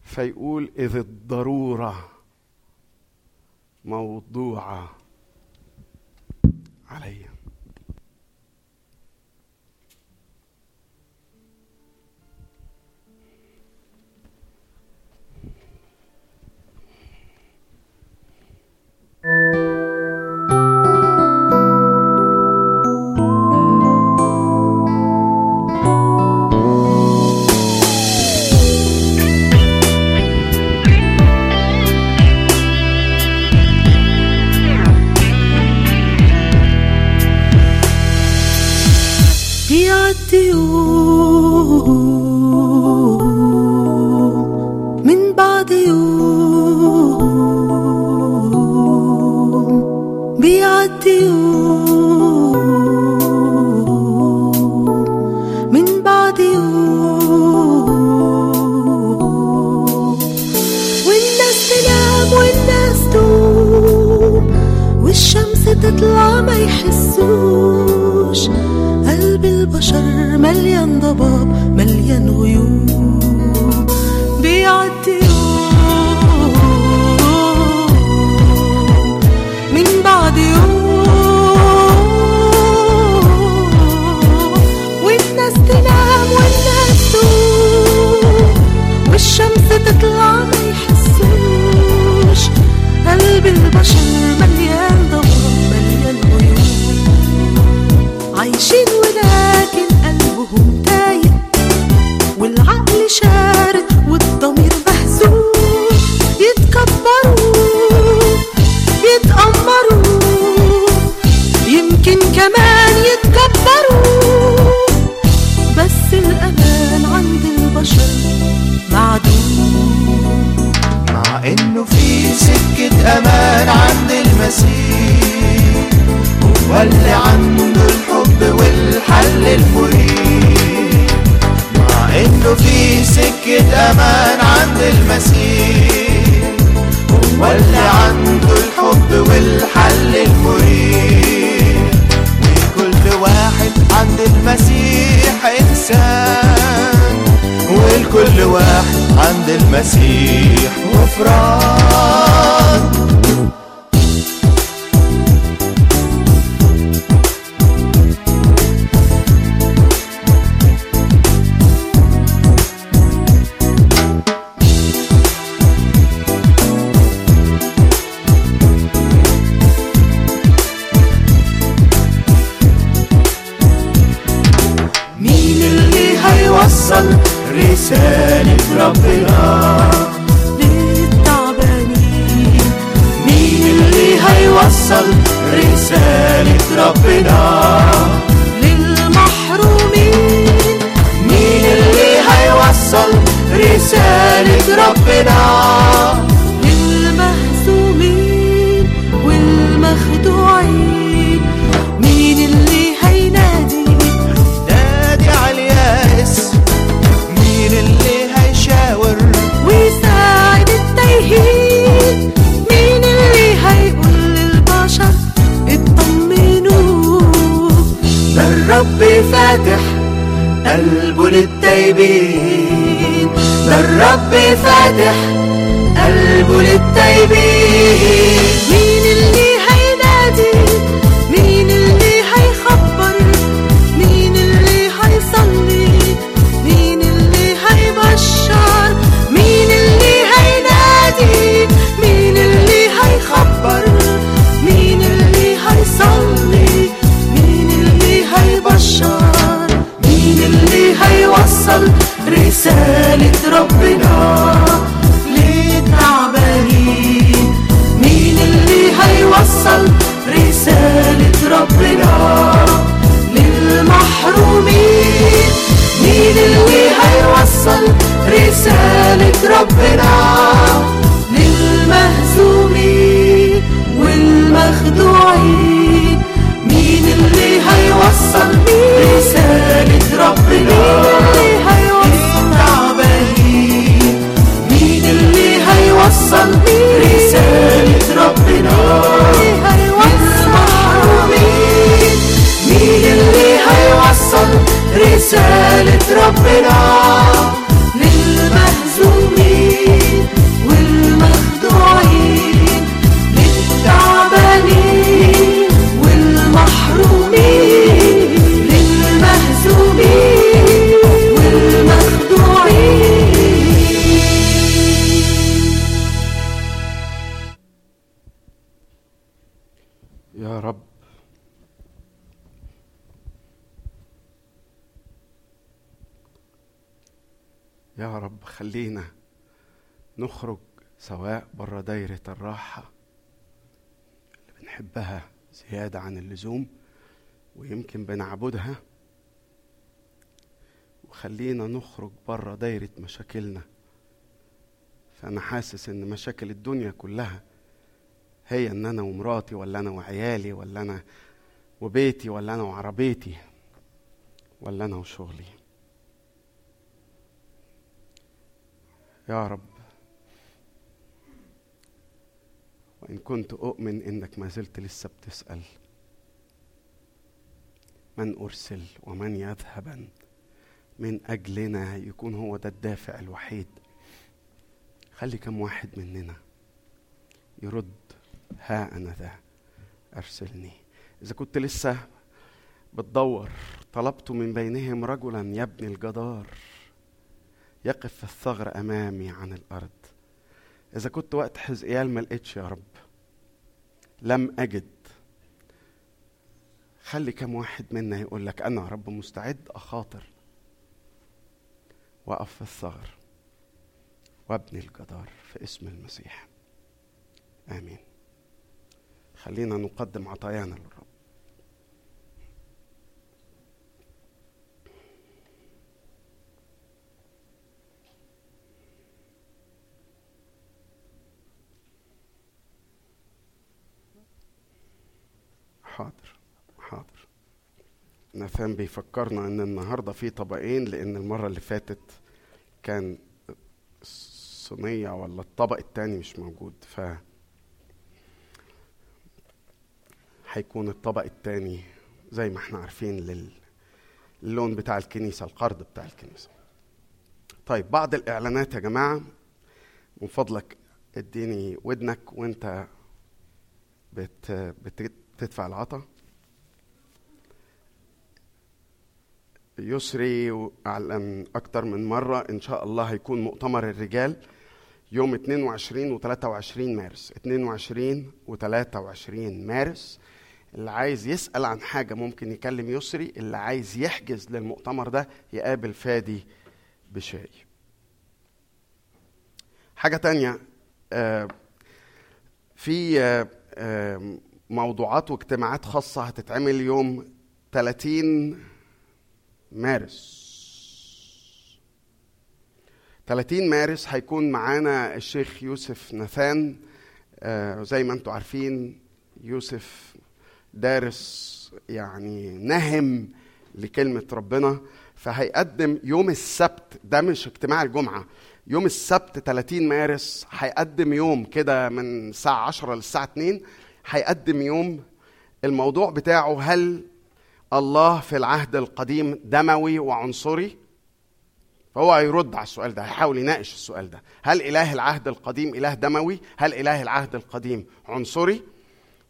فيقول إذ الضرورة موضوعة علي. When the sun, when the storm. ما يحسوش. قلب البشر مليان ضباب مليان غيوب بيعدي يوم من بعد يوم، والناس تنام والناس تقوم والشمس تطلع ما يحسوش. قلب البشر مليان ضباب مليان غيوب، عايشين ولكن قلبهم تايه والعقل شارد والضمير مهزوم. يتكبروا يتأمروا يمكن كمان يتكبروا، بس الأمان عند البشر معدوم. مع إنه في سكة أمان عند المسيح، هو اللي عنده الحب والحل المريح. مع إنه في سكة أمان عند المسيح، هو اللي عنده الحب والحل المريح. وكل واحد عند المسيح إنسان، والكل واحد عند المسيح غفران. رسالة ربنا للتعبانين، مين اللي هيوصل رسالة ربنا للمحرومين؟ مين اللي هيوصل رسالة ربنا للمهزومين والمخدوعين؟ مين اللي هينادي نادي على الياس؟ مين اللي هيقول للبشر اطمنوا؟ ده الرب فاتح قلبه للتايبين، ده الرب فاتح قلبه للتايبين. مين اللي هينادي؟ مين اللي هيخبر؟ مين اللي هيصلي؟ مين اللي هيبشر؟ مين اللي هينادي؟ مين اللي هيخبر؟ مين اللي هيصلي؟ مين اللي هيبشر؟ مين اللي هيوصل رسالة ربنا للتعبانين؟ مين اللي هيوصل رسالة ربنا للمحرومين؟ مين اللي هيوصل رسالة ربنا للمهزومين والمخدوعين؟ مين اللي هيوصل رسالة ربنا للتعبانين؟ مين اللي هيوصل رسالة ربنا للمحرومين؟ مين اللي هيوصل رسالة ربنا للمهزومين والمخدوعين للتعبانين والمحرومين؟ للمهزومين والمخدوعين. يا رب يا رب خلينا نخرج سواء برا دايرة الراحة اللي بنحبها زيادة عن اللزوم ويمكن بنعبدها، وخلينا نخرج برا دايرة مشاكلنا. فأنا حاسس إن مشاكل الدنيا كلها هي إن أنا ومراتي، ولا أنا وعيالي، ولا أنا وبيتي، ولا أنا وعربيتي، ولا أنا وشغلي. يا رب، وإن كنت أؤمن إنك ما زلت لسه بتسأل من أرسل ومن يذهبن من أجلنا، يكون هو ده الدافع الوحيد. خلي كم واحد مننا يرد ها أنا ذا أرسلني. إذا كنت لسه بتدور، طلبت من بينهم رجلا يبني الجدار يقف في الثغر أمامي عن الأرض. إذا كنت وقت حزقيال ما لقيتش يا رب، لم أجد، خلي كم واحد منا يقول لك أنا رب مستعد أخاطر وأقف في الثغر وابني الجدار في اسم المسيح. آمين. خلينا نقدم عطايانا للرب. حاضر حاضر. نفهم بيفكرنا ان النهارده في طبقين، لان المره اللي فاتت كان الصينيه ولا الطبق الثاني مش موجود، ف هيكون الطبق الثاني زي ما احنا عارفين للون بتاع الكنيسه، القرض بتاع الكنيسه. طيب، بعض الاعلانات يا جماعه، من فضلك اديني ودنك وانت بت بتدفع العطا. يسري أعلن أكتر من مرة إن شاء الله هيكون مؤتمر الرجال يوم اثنين وعشرين وثلاثة وعشرين مارس. اثنين وعشرين وثلاثة وعشرين مارس اللي عايز يسأل عن حاجة ممكن يكلم يسري، اللي عايز يحجز للمؤتمر ده يقابل فادي بشاي. حاجة تانية، في موضوعات واجتماعات خاصة هتتعمل يوم ثلاثين مارس. ثلاثين مارس هيكون معانا الشيخ يوسف نثان. آه زي ما انتوا عارفين، يوسف دارس يعني نهم لكلمة ربنا، فهيقدم يوم السبت، ده مش اجتماع الجمعة، يوم السبت ثلاثين مارس هيقدم يوم كده من الساعة عشرة للساعة اتنين، هيقدم يوم الموضوع بتاعه هل الله في العهد القديم دموي وعنصري؟ فهو هيرد على السؤال ده، هيحاول يناقش السؤال ده. هل إله العهد القديم إله دموي؟ هل إله العهد القديم عنصري؟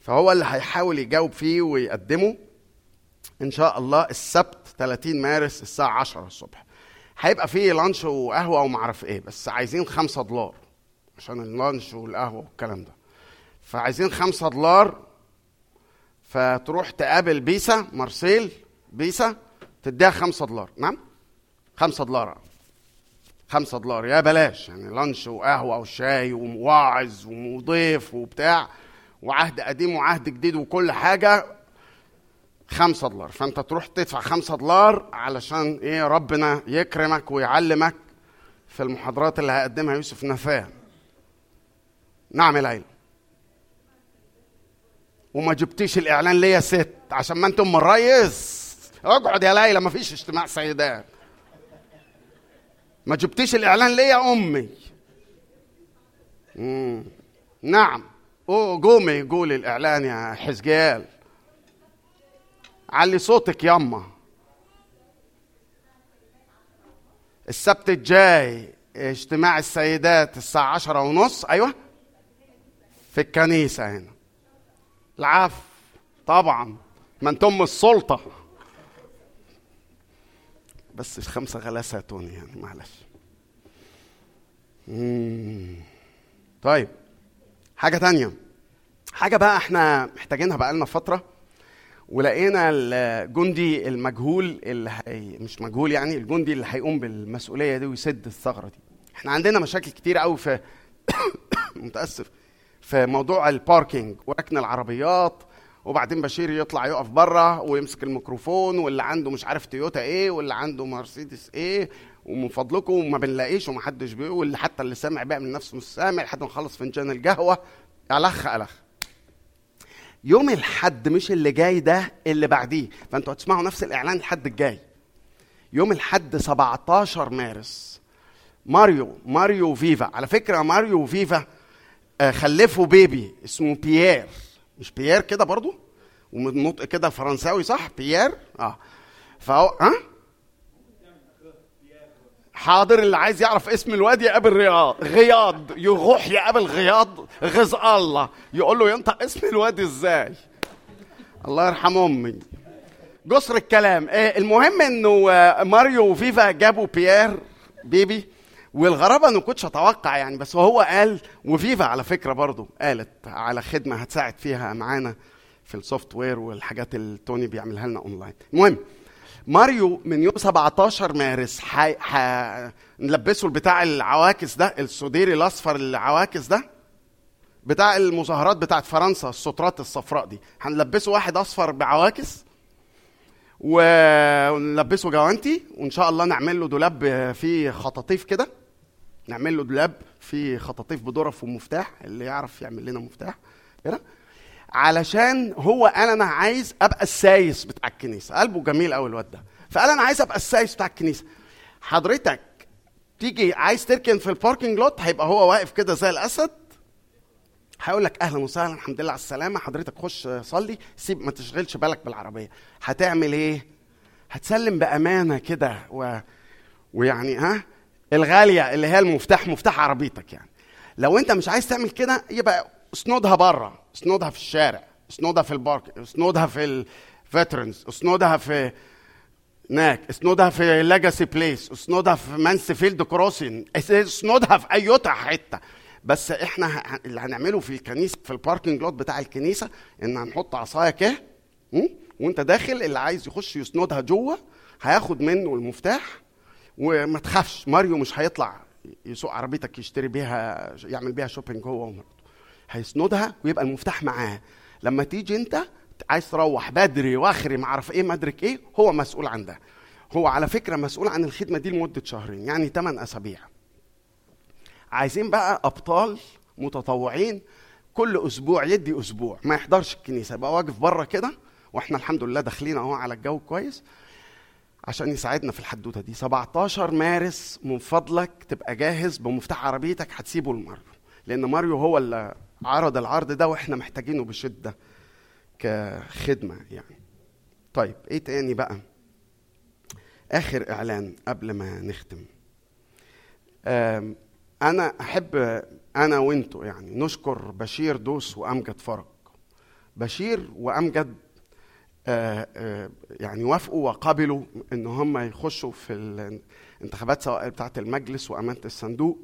فهو اللي هيحاول يجاوب فيه ويقدمه إن شاء الله السبت ثلاثين مارس الساعة عشرة الصبح. هيبقى فيه لانش وقهوة ومعرف إيه، بس عايزين خمسة دولار عشان اللانش والقهوة والكلام ده، فعايزين خمسة دولار. فتروح تقابل بيسا مارسيل، بيسا تديها خمسة دولار. نعم، خمسة دولار خمسة دولار يا بلاش، يعني لانش وقهوة وشاي ومواعظ ومضيف وبتاع، وعهد قديم وعهد جديد وكل حاجة، خمسة دولار. فانت تروح تدفع خمسة دولار علشان ايه؟ ربنا يكرمك ويعلمك في المحاضرات اللي هقدمها يوسف نفاه. نعم يا ليلى. وما جبتيش الإعلان ليا ست، عشان ما انتم من الريس. اقعد يا ليلى، ما فيش اجتماع سيدات. ما جبتيش الإعلان ليا أمي. مم. نعم، أوه قومي قولي الإعلان يا حزقيال. علي صوتك ياما. السبت الجاي اجتماع السيدات الساعة عشرة ونص. أيوة، في الكنيسة هنا. العفو طبعا، ما انتم السلطه، بس خمسه غلاساتوني يعني معلش. طيب، حاجه تانية، حاجه بقى احنا محتاجينها بقالنا فتره، ولقينا الجندي المجهول اللي هي... مش مجهول يعني، الجندي اللي هيقوم بالمسؤوليه دي ويسد الثغره دي. احنا عندنا مشاكل كتير قوي في متاسف في موضوع الباركينج وركن العربيات، وبعدين بشير يطلع يقف بره ويمسك الميكروفون، واللي عنده مش عارف تويوتا ايه، واللي عنده مرسيدس ايه، ومن فضلكم وما بنلاقيش ومحدش بيقول، واللي حتى اللي سامع بقى من نفسه مش سامع، لحد ما نخلص فنجان القهوه الخ الخ يوم الحد، مش اللي جاي ده اللي بعديه، فانتوا هتسمعوا نفس الاعلان الحد الجاي يوم الحد سبعتاشر مارس. ماريو ماريو فيفا، على فكره ماريو فيفا خلفوا بيبي اسمه بيير، مش بيير كده برضو، ونطق كده فرنساوي صح؟ بيير. اه فهو ها حاضر. اللي عايز يعرف اسم الواد يا ابو الرياض غياض، يروح يا ابو الغياض غز الله يقول له ينطق اسم الواد ازاي. الله يرحم امي. جسر الكلام. المهم انه ماريو وفيفا جابوا بيير بيبي، والغرابه انه كنتش اتوقع يعني، بس هو قال، وفيفا على فكره برضو قالت على خدمه هتساعد فيها معانا في السوفت وير والحاجات اللي توني بيعملها لنا اونلاين. المهم ماريو من يوم سبعتاشر مارس حي... ح... نلبسه البتاع العواكس ده، السديري الاصفر العواكس ده بتاع المظاهرات بتاعت فرنسا، السترات الصفراء دي هنلبسه واحد اصفر بعواكس، ونلبسه جوانتي، وان شاء الله نعمل له دولاب فيه خطاطيف كده، نعمل له دولاب فيه خطاطيف بظرف ومفتاح، اللي يعرف يعمل لنا مفتاح كده، علشان هو قال انا عايز ابقى السايس بتاع الكنيسه. قلبه جميل قوي الواد ده، فقال انا عايز ابقى السايس بتاع الكنيسه. حضرتك تيجي عايز تركن في الباركينج لوت، هيبقى هو واقف كده زي الاسد، هيقول لك اهلا وسهلا، الحمد لله على السلامه، حضرتك خش صلي، سيب ما تشغلش بالك بالعربيه. هتعمل ايه؟ هتسلم بامانه كده و... ويعني ها الغاليه اللي هي المفتاح، مفتاح عربيتك يعني. لو انت مش عايز تعمل كده يبقى اسنودها بره، اسنودها في الشارع، اسنودها في البارك، اسنودها في الفيترنز، اسنودها في هناك، اسنودها في ليجاسي بليس، اسنودها في مانسفيلد كروسين، اسنودها في ايوتا حته. بس احنا اللي هنعمله في الكنيسه في الباركينج لوت بتاع الكنيسه ان هنحط عصايه كده، وانت داخل اللي عايز يخش يسندها جوه هياخد منه المفتاح. وما تخافش، ماريو مش هيطلع يسوق عربيتك يشتري بيها يعمل بيها شوبينج هو ومراته، هيسندها ويبقى المفتاح معاه. لما تيجي انت عايز تروح بدري واخري ما اعرف ايه ما ادرك ايه، هو مسؤول عن ده. هو على فكره مسؤول عن الخدمه دي لمده شهرين، يعني تمن اسابيع. عايزين بقى ابطال متطوعين كل اسبوع يدي اسبوع ما يحضرش الكنيسه، بقى واقف بره كده، واحنا الحمد لله داخلين اهو على الجو كويس عشان يساعدنا في الحدوته دي. سبعتاشر مارس من فضلك تبقى جاهز بمفتاح عربيتك، هتسيبه لماريو، لان ماريو هو اللي عرض العرض ده واحنا محتاجينه بشده كخدمه يعني. طيب ايه تاني بقى؟ اخر اعلان قبل ما نختم. انا احب انا وانتو يعني نشكر بشير دوس وامجد فرج. بشير وامجد آآ آآ يعني وافقوا وقبلوا ان هم يخشوا في الانتخابات سواء بتاعه المجلس وامانه الصندوق،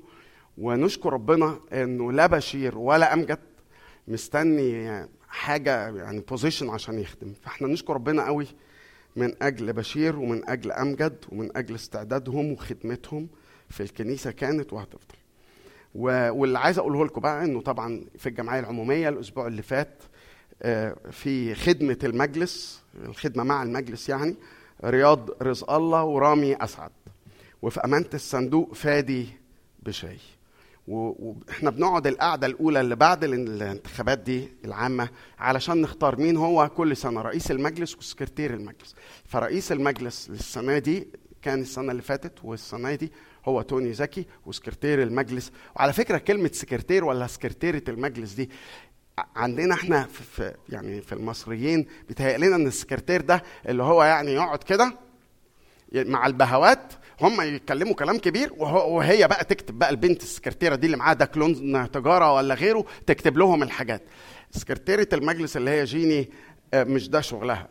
ونشكر ربنا انه لا بشير ولا امجد مستني حاجه يعني بوزيشن عشان يخدم. فاحنا نشكر ربنا قوي من اجل بشير ومن اجل امجد ومن اجل استعدادهم وخدمتهم في الكنيسه كانت وهتفضل. واللي عايز اقوله لكم بقى انه طبعا في الجمعيه العموميه الاسبوع اللي فات في خدمه المجلس، الخدمه مع المجلس يعني، رياض رزق الله ورامي اسعد، وفي امانه الصندوق فادي بشاي. واحنا بنقعد القعده الاولى اللي بعد الانتخابات دي العامه علشان نختار مين هو كل سنه رئيس المجلس وسكرتير المجلس. فرئيس المجلس للسنه دي كان السنه اللي فاتت والسنه دي هو توني زكي، وسكرتير المجلس. وعلى فكره كلمه سكرتير ولا سكرتيره المجلس دي عندنا احنا في يعني في المصريين بيتهيأ لنا ان السكرتير ده اللي هو يعني يقعد كده مع البهوات، هم يتكلموا كلام كبير وهي بقى تكتب، بقى البنت السكرتيره دي اللي معاها ده كلون تجاره ولا غيره تكتب لهم الحاجات. سكرتيره المجلس اللي هي جيني مش ده شغلها،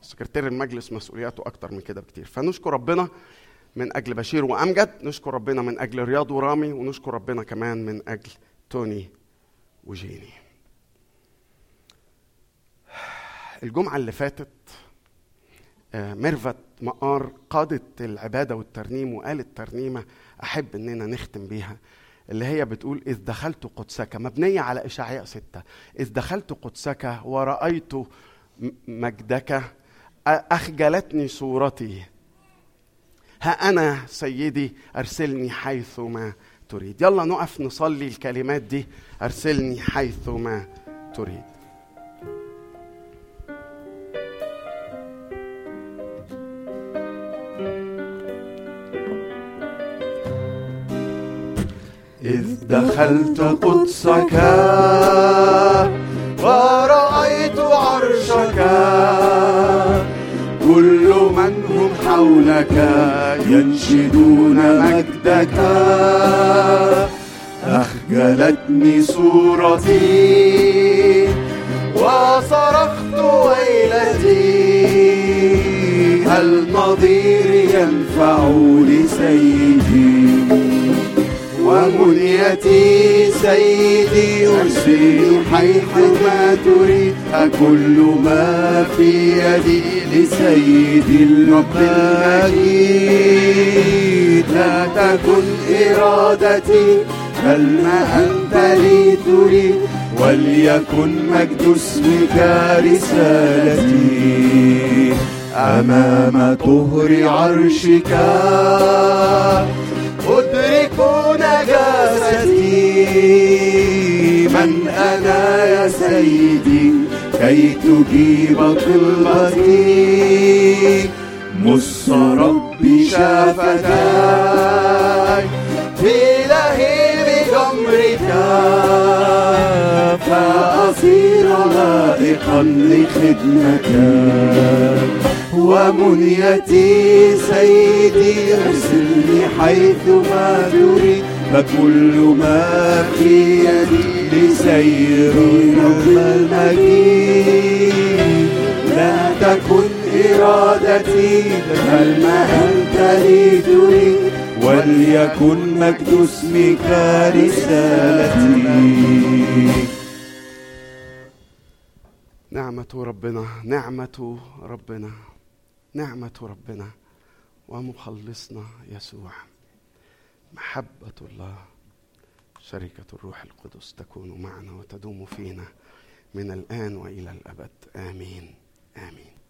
سكرتير المجلس مسؤولياته اكتر من كده بكتير. فنشكر ربنا من اجل بشير وامجد، نشكر ربنا من اجل رياض ورامي، ونشكر ربنا كمان من اجل توني وجيني. الجمعه اللي فاتت ميرفت مقار قادت العباده والترنيم وقالت ترنيمه احب اننا نختم بيها، اللي هي بتقول اذ دخلت قدسك، مبنيه على اشعياء ستة. اذ دخلت قدسك ورأيت مجدك اخجلتني صورتي، ها أنا سيدي أرسلني حيثما تريد. يلا نقف نصلي الكلمات دي، أرسلني حيثما تريد. إذ دخلت قدسك ورأيت عرشك حولك ينشدون مجدك. أخجلتني صورتي وصرخت ويلتي، هل نظيري ينفع لسيدي؟ ومنيتي سيدي أرسل حيثما تريد، كل ما في يدي لسيدي الرب المجيد. لا تكن إرادتي بل ما أنت لي تريد، وليكن مجد اسمك رسالتي. أمام طهر عرشك أدرك نجاستي، من أنا يا سيدي كي تجيب طلبتي؟ مص ربي شافتاي في لهيب جمرك، فأصير لائقا لخدمتك. ومنيتي سيدي أرسلني حيثما تريد، فكل ما في يدي لسير رب المجيد. لا تكن إرادتي بل ما أنت لي تريد، وليكن مجد اسمك رسالتي. نعمة ربنا نعمة ربنا نعمة ربنا ومخلصنا يسوع، محبة الله، شركة الروح القدس تكون معنا وتدوم فينا من الآن وإلى الأبد. آمين آمين.